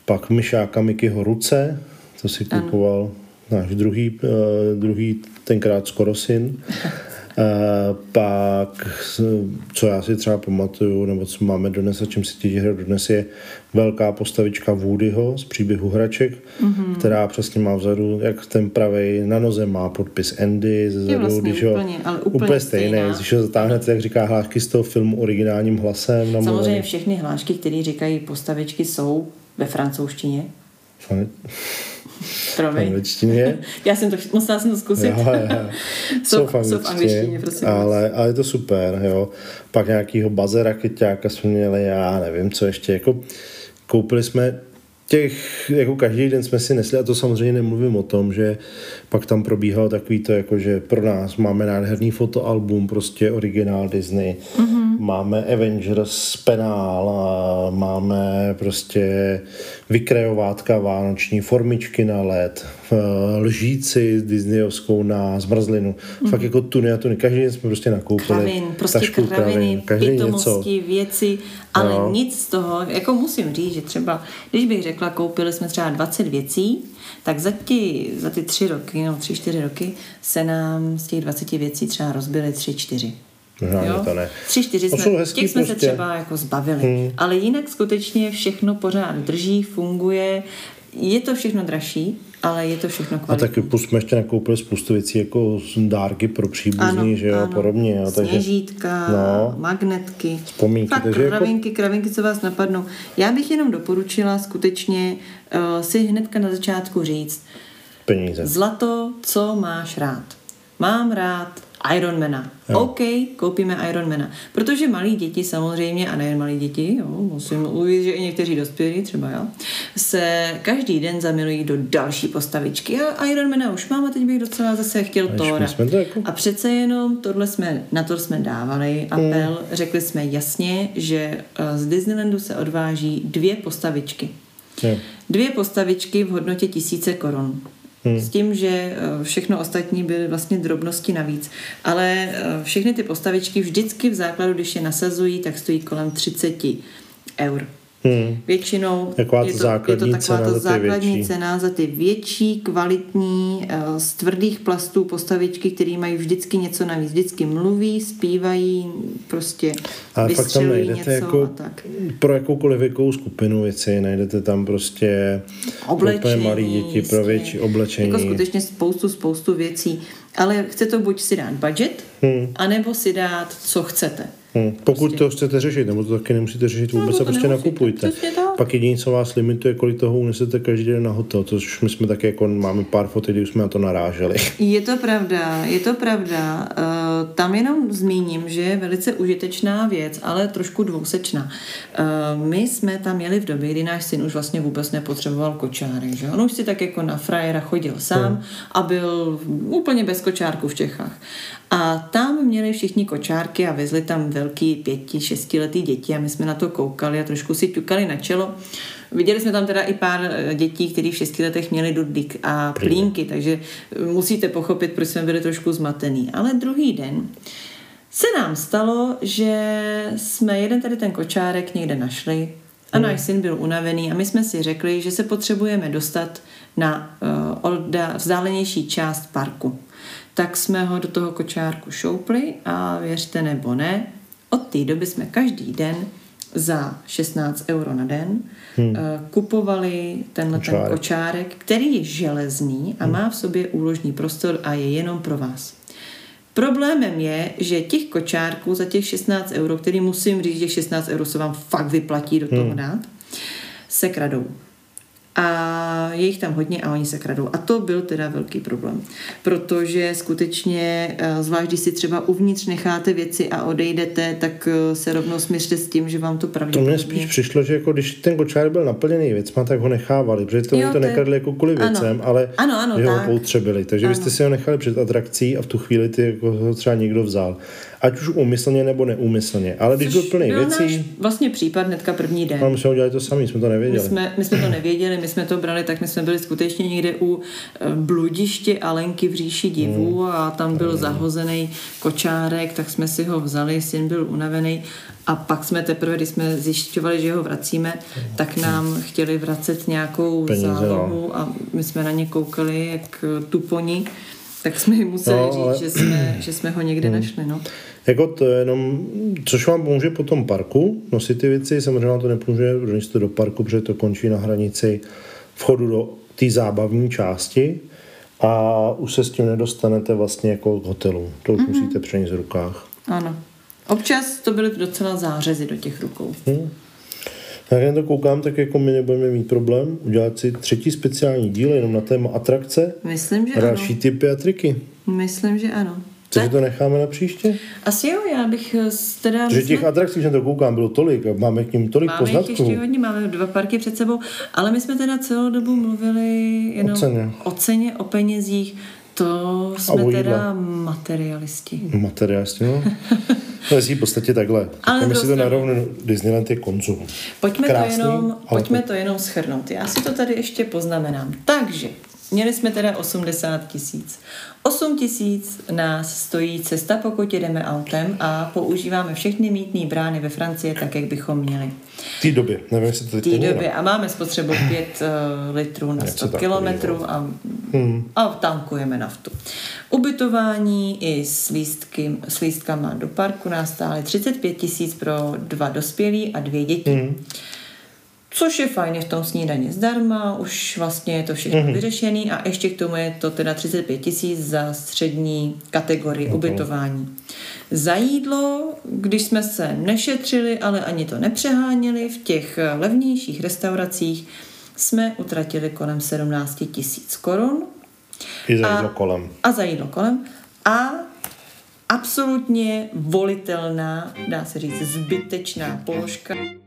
Pak myšáka Mickeyho ruce, co si kupoval náš druhý, druhý tenkrát skoro syn. Pak, co já si třeba pamatuju, nebo co máme dodnes a čím si děti hrají dodnes, je velká postavička Woodyho z Příběhu hraček, mm-hmm. která přesně má vzadu, jak ten pravej, na noze má podpis Andy, ze zadu, vlastně když úplně, ho, ale úplně, úplně stejný, když ho zatáhnete, jak říká hlášky z toho filmu originálním hlasem. Samozřejmě mluvený. Všechny hlášky, které říkají postavičky, jsou ve francouzštině. Fakt? Já jsem to musela jsem to zkusit. Jo, jo. Jsou, v, jsou v angličtině, prosím. Ale, ale je to super, jo. Pak nějakýho bazera, kyťáka jsme měli, já nevím, co ještě. Jako, koupili jsme těch, jako každý den jsme si nesli, a to samozřejmě nemluvím o tom, že pak tam probíhalo takový to, jako, že pro nás máme nádherný fotoalbum, prostě originál Disney, mm-hmm. máme Avengers penál, a máme prostě vykrejovátka vánoční, formičky na led, lžíci disneyovskou na zmrzlinu, mm-hmm. fakt jako tuny a tuny, každý den jsme prostě nakoupili. Kravin, prostě kraviny, pitomosti, věci, ale no. nic z toho, jako musím říct, že třeba, když bych řekla, koupili jsme třeba dvacet věcí, tak za ty, za ty tři roky, no tři, čtyři roky se nám z těch dvaceti věcí třeba rozbily tři, čtyři. No, to ne. Tři, čtyři jsme, těch prostě. jsme se třeba jako zbavili. Hmm. Ale jinak skutečně všechno pořád drží, funguje. Je to všechno dražší, ale je to všechno kvalitní. A taky jsme ještě nakoupili spoustu věcí, jako dárky pro příbuzní, že jo, ano. podobně. Jo, takže, sněžítka, no, magnetky, vzpomínky, pak kravinky, jako... kravinky, co vás napadnou. Já bych jenom doporučila skutečně uh, si hnedka na začátku říct peníze. Zlato, co máš rád? Mám rád Ironmana. Jo. OK, koupíme Ironmana. Protože malí děti samozřejmě, a nejen malí děti, jo, musím uvědět, že i někteří dospělí, třeba já, se každý den zamilují do další postavičky. A Ironmana už mám a teď bych docela zase chtěl Thora. Jako... A přece jenom tohle jsme, na to jsme dávali apel, mm. řekli jsme jasně, že z Disneylandu se odváží dvě postavičky. Jo. Dvě postavičky v hodnotě tisíce korun. Hmm. S tím, že všechno ostatní byly vlastně drobnosti navíc. Ale všechny ty postavičky vždycky v základu, když je nasazují, tak stojí kolem třicet eur. Hmm. Většinou je to, je to taková ta základní cena za ty větší, kvalitní, z tvrdých plastů postavičky, které mají vždycky něco navíc. Vždycky mluví, zpívají, prostě ale vystřelují něco jako, a tak. Pro jakoukoliv věkovou skupinu věci najdete tam prostě oblečení, pro malé děti, pro větší oblečení. Jako skutečně spoustu, spoustu věcí. Ale chce to buď si dát budget, hmm. anebo si dát, co chcete. Hmm. Pokud prostě. To chcete řešit, nebo to taky nemusíte řešit vůbec, no, a prostě nemusíte. Nakupujte. Pak jediné, co vás limituje, kolik toho unesete každý den na hotel, což my jsme taky jako, máme pár fotek, kdy jsme na to naráželi. Je to pravda, je to pravda. E, tam jenom zmíním, že je velice užitečná věc, ale trošku dvousečná. E, my jsme tam jeli v době, kdy náš syn už vlastně vůbec nepotřeboval kočárek, že? On už si tak jako na frajera chodil sám hmm. a byl úplně bez kočárku v Čechách. A tam měli všichni kočárky a vezli tam velký pěti, šestiletý děti a my jsme na to koukali a trošku si ťukali na čelo. Viděli jsme tam teda i pár dětí, kteří v šesti letech měli dudlík a plínky, takže musíte pochopit, proč jsme byli trošku zmatený. Ale druhý den se nám stalo, že jsme jeden tady ten kočárek někde našli a náš syn byl unavený a my jsme si řekli, že se potřebujeme dostat na uh, vzdálenější část parku. Tak jsme ho do toho kočárku šoupli a věřte nebo ne, od té doby jsme každý den za šestnáct euro na den hmm. kupovali tenhle ten kočárek, který je železný a hmm. má v sobě úložný prostor a je jenom pro vás. Problémem je, že těch kočárků za těch šestnáct euro, který musím říct, těch šestnáct euro se vám fakt vyplatí do toho hmm. dát, se kradou. A je jich tam hodně a oni se kradou. A to byl teda velký problém. Protože skutečně, zvlášť když si třeba uvnitř necháte věci a odejdete, tak se rovnou smířte s tím, že vám to pravděpodobně... To mně spíš přišlo, že jako když ten kočár byl naplněný věcma, tak ho nechávali, protože to jo, oni to te... nekradli jako kvůli věcem, ano. ale ano, ano, že tak. ho potřebili. Takže ano. byste si ho nechali před atrakcí a v tu chvíli ty jako ho třeba někdo vzal. Ať už úmyslně nebo neúmyslně. Ale když byl plný byl věcí... vlastně případ hnedka první den. Ale my jsme udělali to samý, jsme to nevěděli. My jsme, my jsme to nevěděli, my jsme to brali, tak my jsme byli skutečně někde u bludiště Alenky v říši divů hmm. a tam byl hmm. zahozený kočárek, tak jsme si ho vzali, syn byl unavený a pak jsme teprve, když jsme zjišťovali, že ho vracíme, tak nám chtěli vracet nějakou peníze, zálohu no. a my jsme na ně koukali jak tuponi, tak jsme jim museli no, říct, ale... že, jsme, že jsme ho někde hmm. našli, no. Jako to jenom, což vám pomůže po tom parku nosit ty věci, samozřejmě vám to nepomůže, protože jste do parku, protože to končí na hranici vchodu do té zábavní části a už se s tím nedostanete vlastně jako k hotelu. To už mm-hmm. musíte přenést v rukách. Ano. Občas to byly docela zářezy do těch rukou. Hmm. Tak já to koukám, tak jako my nebudeme mít problém udělat si třetí speciální díl jenom na téma atrakce. Myslím, že další ano. typy a triky. Myslím, že ano. Takže to necháme na příště? Asi jo, já bych teda... Že těch jsme... atrakcí, že to koukám, bylo tolik a máme k ním tolik máme poznatků. Máme jich ještě hodně, máme dva parky před sebou, ale my jsme teda celou dobu mluvili jenom o ceně, o, ceně, o penězích. To jsme teda materialisti. Materialisti, no. To je v podstatě takhle. Ale my si to narovnu, Disneyland je konzum. Pojďme, Krásný, to jenom, pojďme to jenom shrnout. Já si to tady ještě poznamenám. Takže... Měli jsme teda osmdesát tisíc. osm tisíc nás stojí cesta, pokud jedeme autem a používáme všechny mýtné brány ve Francii tak, jak bychom měli. V té době. Nevím, jestli to teď v té době. A máme spotřebu pět uh, litrů na sto kilometrů a, hmm. a tankujeme naftu. Ubytování i s, lístky, s lístkama do parku nás stály třicet pět tisíc pro dva dospělí a dvě děti. Hmm. Což je fajn, je v tom snídaně zdarma, už vlastně je to všechno mm-hmm. vyřešený a ještě k tomu je to teda třicet pět tisíc za střední kategorii okay. ubytování. Za jídlo, když jsme se nešetřili, ale ani to nepřeháněli, v těch levnějších restauracích jsme utratili kolem sedmnáct tisíc korun. I za jídlo kolem. A za jídlo kolem. A absolutně volitelná, dá se říct, zbytečná položka.